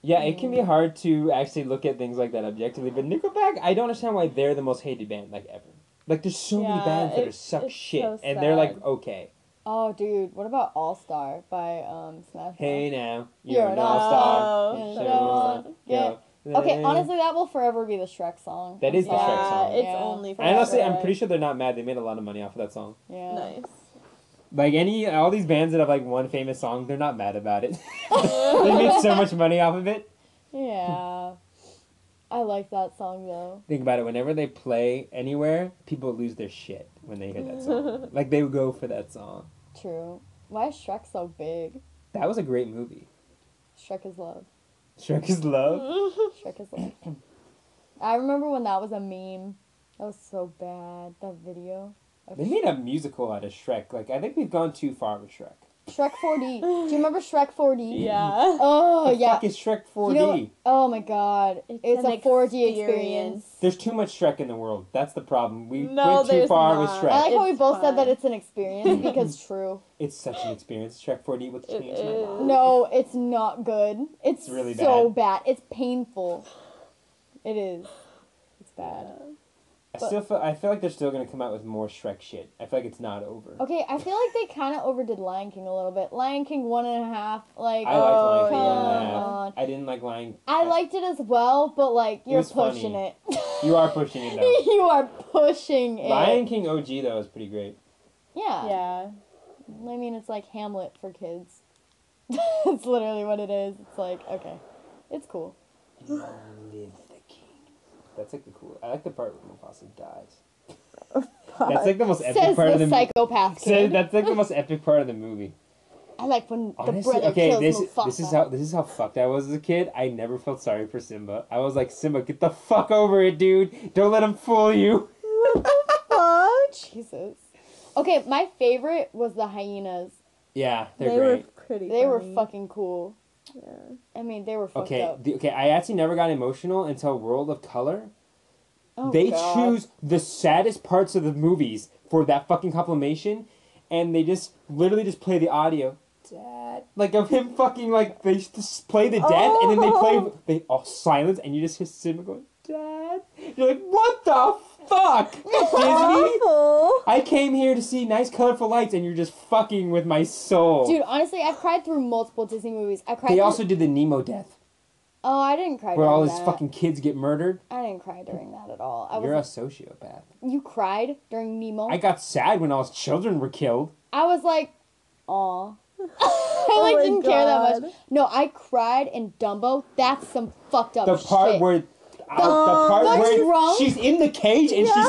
Yeah, it can be hard to actually look at things like that objectively, but Nickelback, I don't understand why they're the most hated band, like, ever. Like, there's so many bands that are suck shit, so and they're, like, okay. Oh, dude, what about All Star by Smash Mouth? Hey now, you're an All Star. Yeah. Okay, honestly, that will forever be the Shrek song. That is the Shrek song. It's only forever. Honestly, I'm pretty sure they're not mad. They made a lot of money off of that song. Yeah. Nice. Like, all these bands that have, like, one famous song, they're not mad about it. They made so much money off of it. Yeah. I like that song, though. Think about it. Whenever they play anywhere, people lose their shit when they hear that song. Like, they would go for that song. True. Why is Shrek so big? That was a great movie. Shrek is love. Shrek is love? Shrek is love. I remember when that was a meme. That was so bad, that video. They made a musical out of Shrek. Like, I think we've gone too far with Shrek. Shrek 4D. Do you remember Shrek 4D? Yeah. Oh, the fuck is Shrek 4D? You know, oh, my God. It's a 4D experience. There's too much Shrek in the world. That's the problem. We went too far with Shrek. I like how we both said that it's an experience, because true. It's such an experience. Shrek 4D would change my life. No, it's not good. It's really so bad. It's painful. It is. It's bad. Yeah. I feel like they're still going to come out with more Shrek shit. I feel like it's not over. Okay, I feel like they kind of overdid Lion King a little bit. Lion King 1.5. Like, I liked Lion King 1.5. I didn't like Lion King. I liked it as well, but, like, you're pushing it. You are pushing it, though. You are pushing it. Lion King OG, though, is pretty great. Yeah. Yeah. I mean, it's like Hamlet for kids. It's literally what it is. It's like, okay. It's cool. That's like the cool. I like the part where Mufasa dies. That's like the most epic part of the movie. Says the psychopath. That's like the most epic part of the movie. I like when the brother kills Mufasa. This is how fucked I was as a kid. I never felt sorry for Simba. I was like, Simba, get the fuck over it, dude. Don't let him fool you. Oh, Jesus. Okay, my favorite was the hyenas. Yeah, they great. Were pretty. They funny. Were fucking cool. Yeah. I mean, they were fucked up. Okay, I actually never got emotional until World of Color. Oh, they choose the saddest parts of the movies for that fucking compilation, and they just literally just play the audio. Dad. Like, of him fucking, like, they just play the death, and then they all silence, and you just hear Simba going, Dad. You're like, what the fuck, Disney? I came here to see nice, colorful lights, and you're just fucking with my soul. Dude, honestly, I've cried through multiple Disney movies. They also did the Nemo death. Oh, I didn't cry during that. Where all his fucking kids get murdered. I didn't cry during that at all. You're a sociopath. You cried during Nemo? I got sad when all his children were killed. I was like, aw. I didn't care that much. No, I cried in Dumbo. That's some fucked up shit. The part where she's in the cage and she's screaming.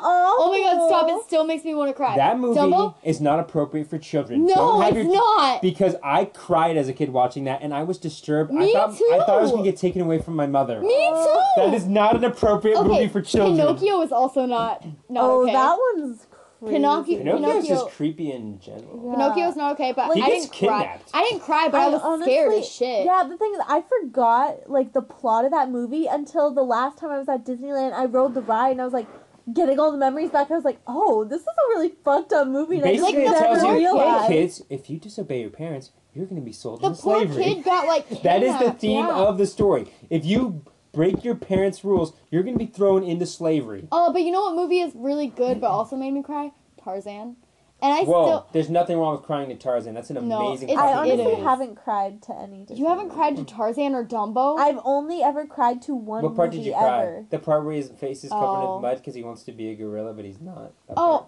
Oh my God, stop. It still makes me want to cry. That movie is not appropriate for children. No, it's not. Because I cried as a kid watching that and I was disturbed. I thought I was going to get taken away from my mother. Me too. That is not an appropriate movie for children. Pinocchio is also not okay. Oh, that one's crazy. Pinocchio's just creepy in general. Yeah. Pinocchio's not okay, but like, I didn't cry. I didn't cry, but I was honestly scared as shit. Yeah, the thing is, I forgot like the plot of that movie until the last time I was at Disneyland. I rode the ride and I was like getting all the memories back. I was like, oh, this is a really fucked up movie. Basically, it tells you, hey kids, if you disobey your parents, you're gonna be sold into slavery. The poor kid got like kidnapped. That is the theme of the story. If you break your parents' rules, you're going to be thrown into slavery. Oh, but you know what movie is really good but also made me cry? Tarzan. And there's nothing wrong with crying to Tarzan. That's an amazing movie. I honestly haven't cried to any Disney. You haven't cried to Tarzan or Dumbo? I've only ever cried to one movie. What part did you cry? The part where his face is covered in mud because he wants to be a gorilla, but he's not.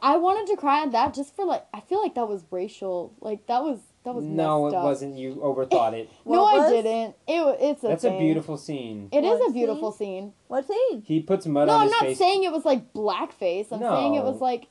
I wanted to cry on that just for, like, I feel like that was racial. Like, that was no, it wasn't. You overthought it. No, I didn't. It's a That's a beautiful scene. It is a beautiful scene. What scene? He puts mud on his face. No, I'm not saying it was like blackface. I'm saying it was like, it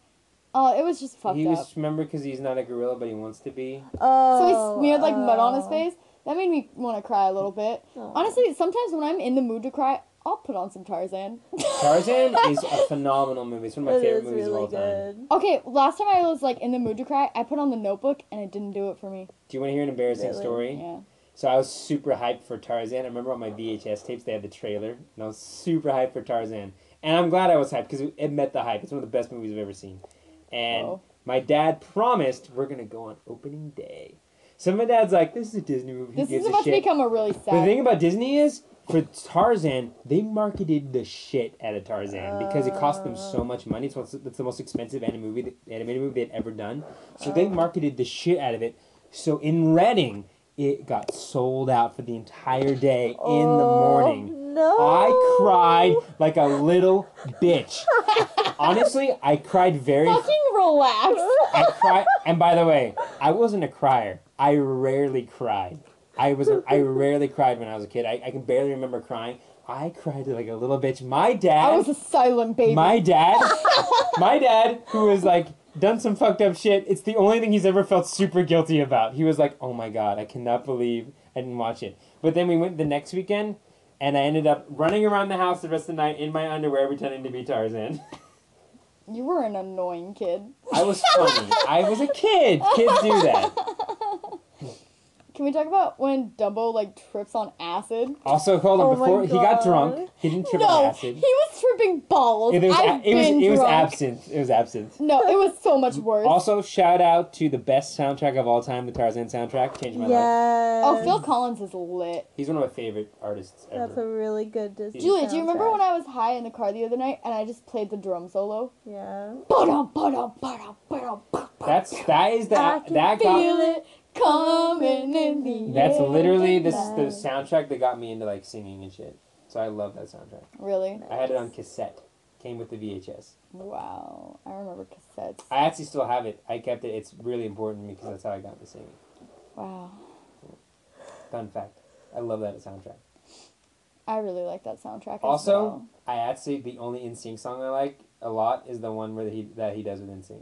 was just fucked up. He was, remember, because he's not a gorilla, but he wants to be. Oh. So he smeared like mud on his face. That made me want to cry a little bit. Oh. Honestly, sometimes when I'm in the mood to cry, I'll put on some Tarzan. Tarzan is a phenomenal movie. It's one of my favorite movies of all time. Okay, last time I was like in the mood to cry, I put on The Notebook and it didn't do it for me. Do you want to hear an embarrassing story? Yeah. So I was super hyped for Tarzan. I remember on my VHS tapes they had the trailer, and I was super hyped for Tarzan. And I'm glad I was hyped because it met the hype. It's one of the best movies I've ever seen. And my dad promised we're gonna go on opening day. So my dad's like, "This is a Disney movie. This is about to become a really sad." But the thing about Disney is, for Tarzan, they marketed the shit out of Tarzan because it cost them so much money. It's the most expensive animated movie they'd ever done. So they marketed the shit out of it. So in Reading, it got sold out for the entire day in the morning. No. I cried like a little bitch. Honestly, I cried very... Fucking relax. I cried... And by the way, I wasn't a crier. I rarely cried. I rarely cried when I was a kid. I can barely remember crying. I cried like a little bitch. My dad... I was a silent baby. My dad, who was like, done some fucked up shit. It's the only thing he's ever felt super guilty about. He was like, oh my God, I cannot believe I didn't watch it. But then we went the next weekend, and I ended up running around the house the rest of the night in my underwear pretending to be Tarzan. You were an annoying kid. I was funny. I was a kid. Kids do that. Can we talk about when Dumbo, like, trips on acid? Also, hold on, before he got drunk, he didn't trip on acid. No, he was tripping balls. It was absinthe. No, it was so much worse. Also, shout out to the best soundtrack of all time, the Tarzan soundtrack. Changed my life. Oh, Phil Collins is lit. He's one of my favorite artists ever. That's a really good Disney soundtrack. Do you remember when I was high in the car the other night and I just played the drum solo? Yeah. I can feel it. Coming in the That's literally this the soundtrack that got me into like singing and shit. So I love that soundtrack. Really? Nice. I had it on cassette. Came with the VHS. Wow, I remember cassettes. I actually still have it. I kept it. It's really important to me because that's how I got into singing. Wow. Fun fact. I love that soundtrack. I really like that soundtrack. Also, as well. I actually the only NSYNC song I like a lot is the one where he does with NSYNC.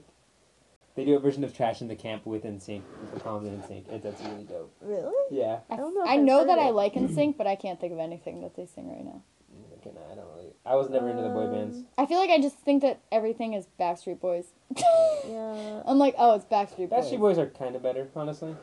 They do a version of Trash in the Camp with NSYNC, with the Collins and NSYNC, and that's really dope. Really? Yeah. I don't know that I like NSYNC, but I can't think of anything that they sing right now. I don't really. I was never into the boy bands. I feel like I just think that everything is Backstreet Boys. Yeah. I'm like, oh, it's Backstreet Boys. Backstreet Boys are kind of better, honestly.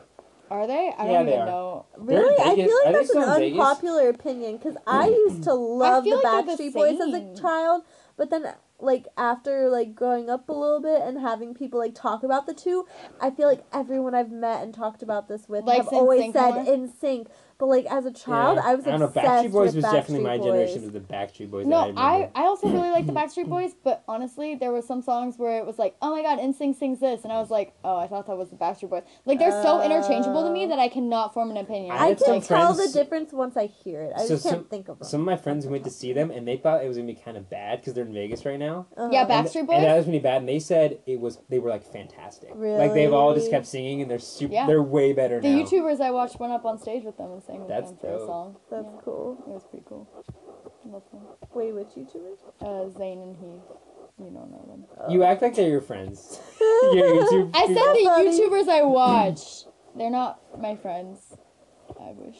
Are they? I don't even know. Really? I feel like that's an unpopular opinion, because I used to love the Backstreet Boys as a child, but then... Like, after, like, growing up a little bit and having people, like, talk about the two, I feel like everyone I've met and talked about this with like have always said NSYNC. But, like, as a child, yeah. I was obsessed with Backstreet Boys. Was definitely my generation was the Backstreet Boys. No, I also really liked the Backstreet Boys, but honestly, there were some songs where it was like, oh my god, NSYNC sings this. And I was like, oh, I thought that was the Backstreet Boys. Like, they're so interchangeable to me that I cannot form an opinion. I can tell the difference once I hear it. I just can't think of them. Some of my friends went to see them, and they thought it was going to be kind of bad because they're in Vegas right now. Yeah, Backstreet Boys. And that was really bad. And they said they were like fantastic. Really? Like they've all just kept singing, and they're super. Yeah. They're way better now. The YouTubers I watched went up on stage with them and sang with them for a song. That's cool. It was pretty cool. I love them. Wait, which YouTubers? Zane and Heath. You don't know them. Oh. You act like they're your friends. I said YouTubers I watch. They're not my friends. I wish.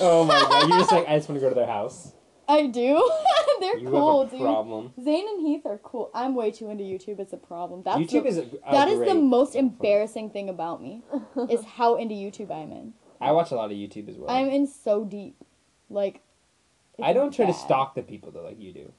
Oh my god! You're just like I just want to go to their house. I do. They're cool, dude. Zane and Heath are cool. I'm way too into YouTube. It's a problem. That is the most embarrassing thing about me, is how into YouTube I'm in. I watch a lot of YouTube as well. I'm in so deep. Like, I don't try to stalk the people, though, like you do.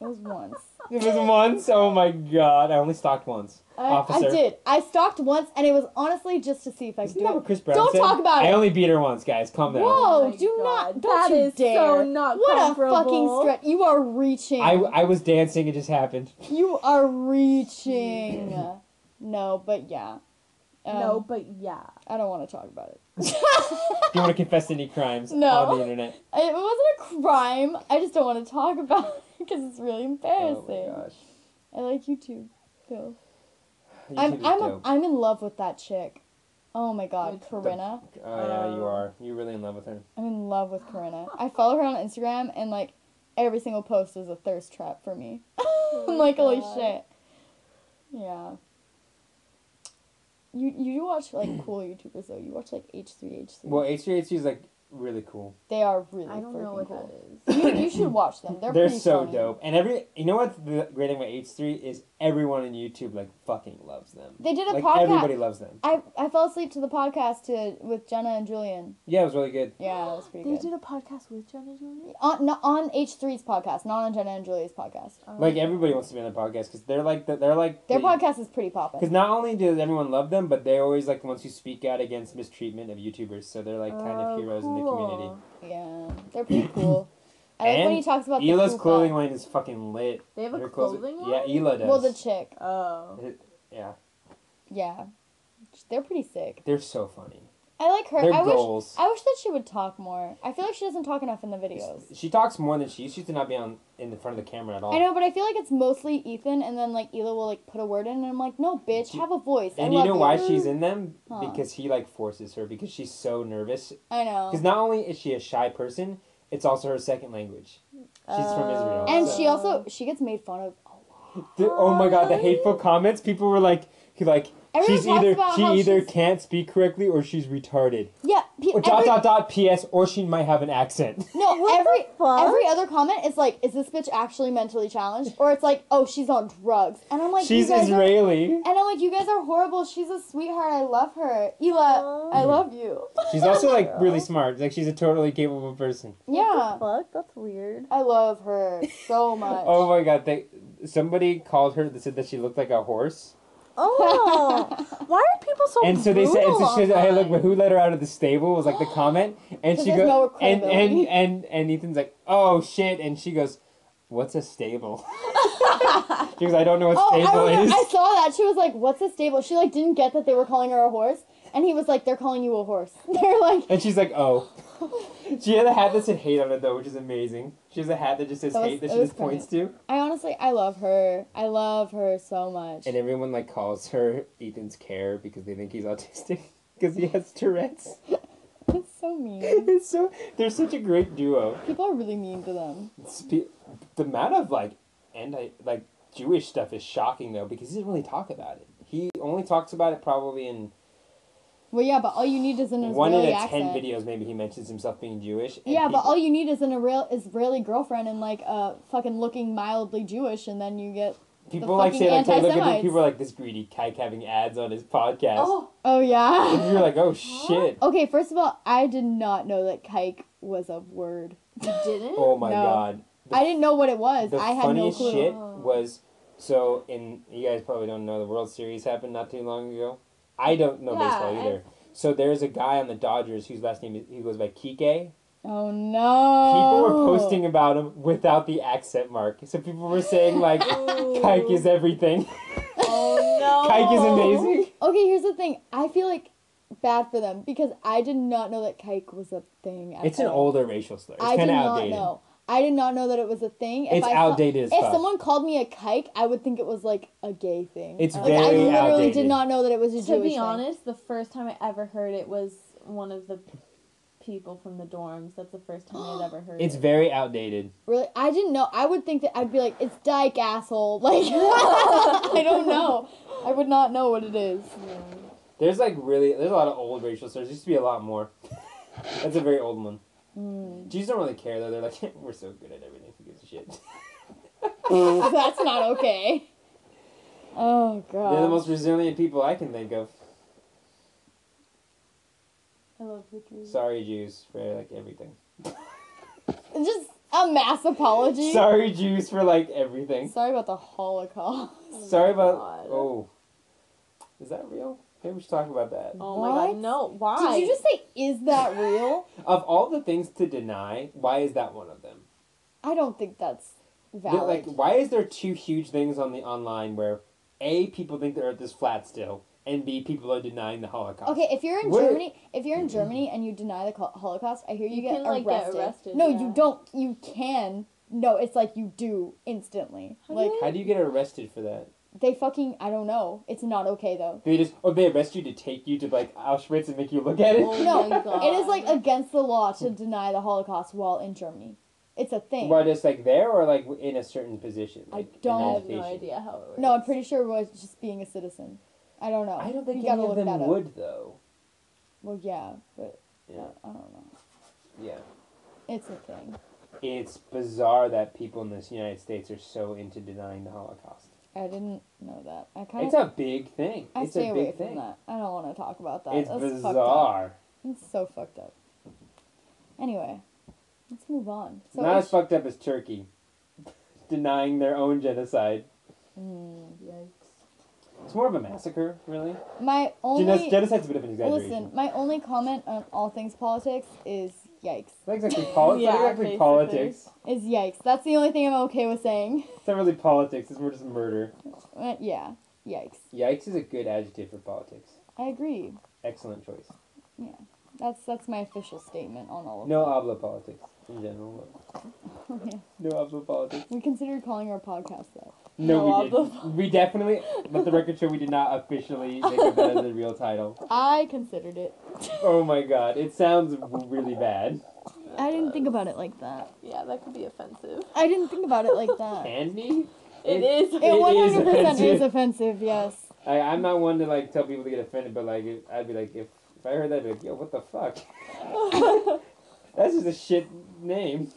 It was once. It was once? Oh my god. I only stalked once. Officer. I did. I stalked once, and it was honestly just to see if I could do it. Chris Brown don't said? Talk about it. I only beat her once, guys. Calm down. Whoa, do not. Don't you dare. So not comparable. What a fucking stretch. You are reaching. I was dancing. It just happened. You are reaching. No, but yeah. I don't want to talk about it. Do you want to confess any crimes on the internet? It wasn't a crime. I just don't want to talk about it. Because it's really embarrassing. Oh my gosh. I like YouTube, too. I'm in love with that chick. Oh my god, Corinna. Oh yeah, you are. You're really in love with her. I'm in love with Corinna. I follow her on Instagram, and like every single post is a thirst trap for me. I'm like, holy shit. Yeah. You watch like cool YouTubers though. You watch like H3H3. Well, H3H3 is like. Really cool. They are really cool. I don't know what that is. You should watch them. They're so funny. Dope. And you know what's the great thing about H3 is everyone on YouTube like fucking loves them. They did a podcast. Everybody loves them. I fell asleep to the podcast with Jenna and Julian. Yeah, it was really good. Yeah, it was pretty good. They did a podcast with Jenna and Julian? On H3's podcast, not on Jenna and Julian's podcast. Like everybody wants to be on their podcast because their podcast is pretty poppin'. Because not only does everyone love them, but they're always like the ones who speak out against mistreatment of YouTubers. So they're like kind of heroes in the community. Yeah, they're pretty cool. I like when he talks about Ela's clothing line is fucking lit. They have a clothing line? Yeah, Ela does. Well, the chick. Oh. Yeah. They're pretty sick. They're so funny. I like her. I wish that she would talk more. I feel like she doesn't talk enough in the videos. She talks more than she used to not be in the front of the camera at all. I know, but I feel like it's mostly Ethan, and then like Ela will like put a word in, and I'm like, no, bitch, have a voice. And you know why she's in them? Huh. Because he like forces her because she's so nervous. I know. Because not only is she a shy person, it's also her second language. She's from Israel, and she gets made fun of a lot. Oh my god, the hateful comments. People were like, She either can't speak correctly or she's retarded. Yeah. P.S. Or she might have an accent. No, every other comment is like, is this bitch actually mentally challenged? Or it's like, oh, she's on drugs. And I'm like, she's Israeli. And I'm like, you guys are horrible. She's a sweetheart. I love her. Ela, I love you. She's also like really smart. Like she's a totally capable person. Yeah. What the fuck? That's weird. I love her so much. Oh my god. Somebody called her that said that she looked like a horse. Oh, why are people so? And so they said, "Hey, look, but who let her out of the stable?" Was like the comment, and she goes, no and Ethan's like, "Oh shit!" And she goes, "What's a stable?" She goes, "I don't know what stable is." I saw that. She was like, "What's a stable?" She like didn't get that they were calling her a horse, and he was like, "They're calling you a horse." They're like, and she's like, "Oh." She had a hat that said hate on it though, which is amazing. She has a hat that just says hate that she just points to. I love her. I love her so much. And everyone like calls her Ethan's care because they think he's autistic because he has Tourette's. That's so mean. They're such a great duo. People are really mean to them. The amount of Jewish stuff is shocking though because he doesn't really talk about it. He only talks about it probably in. Well, yeah, but all you need is an Israeli accent. 1 in 10 videos, maybe he mentions himself being Jewish. Yeah, but all you need is a real Israeli girlfriend and like fucking looking mildly Jewish, and then you get people like say like, hey, look at people like this greedy kike having ads on his podcast. Oh yeah. And you're like, oh shit. Okay, first of all, I did not know that kike was a word. You didn't? Oh my god. I didn't know what it was. I had no clue. The funniest shit was you guys probably don't know the World Series happened not too long ago. I don't know baseball either. So there's a guy on the Dodgers whose last name he goes by Kike. Oh no! People were posting about him without the accent mark. So people were saying like, "Kike is everything." Oh no! Kike is amazing. Okay, here's the thing. I feel like bad for them because I did not know that Kike was a thing. It's an older racial slur. It's kind of outdated. I did not know that it was a thing. It's outdated as fuck. If someone called me a kike, I would think it was, like, a gay thing. It's very outdated. I literally did not know that it was a Jewish thing. To be honest, the first time I ever heard it was one of the people from the dorms. That's the first time I'd ever heard it. It's very outdated. Really? I didn't know. I would think that I'd be like, it's dyke, asshole. Like, I don't know. I would not know what it is. No. There's a lot of old racial slurs. There used to be a lot more. That's a very old one. Jews don't really care though. They're like, we're so good at everything. Who gives a shit? That's not okay. Oh god. They're the most resilient people I can think of. I love the Jews. Sorry Jews for like everything. Just a mass apology. Sorry Jews for like everything. Sorry about the Holocaust. Is that real? Maybe we should talk about that. Oh my god, no. Why? Did you just say, is that real? Of all the things to deny, why is that one of them? I don't think that's valid. Why is there two huge things on the online where A, people think the earth is flat still, and B, people are denying the Holocaust? Okay, if you're in Germany and you deny the Holocaust, I hear you get arrested. No, yeah. You don't. You can. No, it's like you do instantly. How do you get arrested for that? They fucking, I don't know. It's not okay, though. They arrest you to take you to, like, Auschwitz and make you look at it? No, it is, like, against the law to deny the Holocaust while in Germany. It's a thing. But it's, like, there or, like, in a certain position? Like, I have no idea how it works. No, I'm pretty sure it was just being a citizen. I don't know. I don't think any of them would, though. Well, yeah, but I don't know. Yeah. It's a thing. It's bizarre that people in the United States are so into denying the Holocaust. I didn't know that. It's a big thing. I stay away from that. I don't want to talk about that. It's bizarre. It's so fucked up. Anyway, let's move on. So not as fucked up as Turkey. Denying their own genocide. Yikes. It's more of a massacre, really. Genocide's a bit of an exaggeration. Listen, my only comment on all things politics is yikes. Not exactly politics. Is yikes. That's the only thing I'm okay with saying. It's not really politics. It's more just murder. Yeah. Yikes. Yikes is a good adjective for politics. I agree. Excellent choice. Yeah. That's my official statement on all of that. No habla politics in general. Yeah. No habla politics. We considered calling our podcast that. No, we didn't. We definitely, let the record show, we did not officially make it that as a real title. I considered it. Oh my god, it sounds really bad. I didn't think about it like that. Yeah, that could be offensive. I didn't think about it like that. Can be? It is. It 100% is offensive, yes. I'm not one to like tell people to get offended, but like I'd be like if I heard that, I'd be like, yo, what the fuck? That's just a shit name.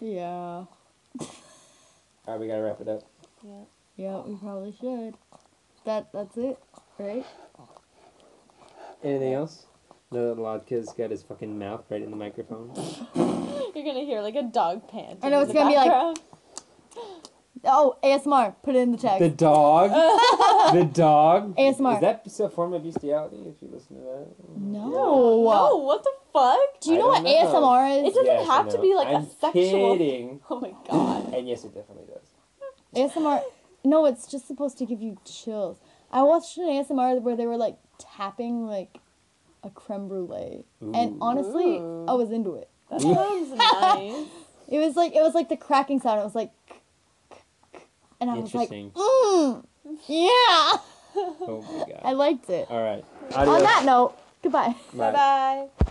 Yeah. Alright, we gotta wrap it up. Yeah. Yeah, we probably should. That's it, right? Anything else? No, the Lodka's got his fucking mouth right in the microphone. You're gonna hear like a dog pant. I know it's gonna background. Be like. Oh, ASMR. Put it in the text. The dog? The dog? ASMR. Is that a form of bestiality if you listen to that? No. No, what the fuck? Do you know what ASMR is? It doesn't have to be like I'm a sexual... kidding. Oh my god. And yes, it definitely does. ASMR... No, it's just supposed to give you chills. I watched an ASMR where they were like tapping like a creme brulee. Ooh. And honestly, ooh. I was into it. That sounds nice. It was like the cracking sound. It was like... And I was like, yeah. Oh my god. I liked it. All right. Adios. On that note, goodbye. Bye. Bye-bye.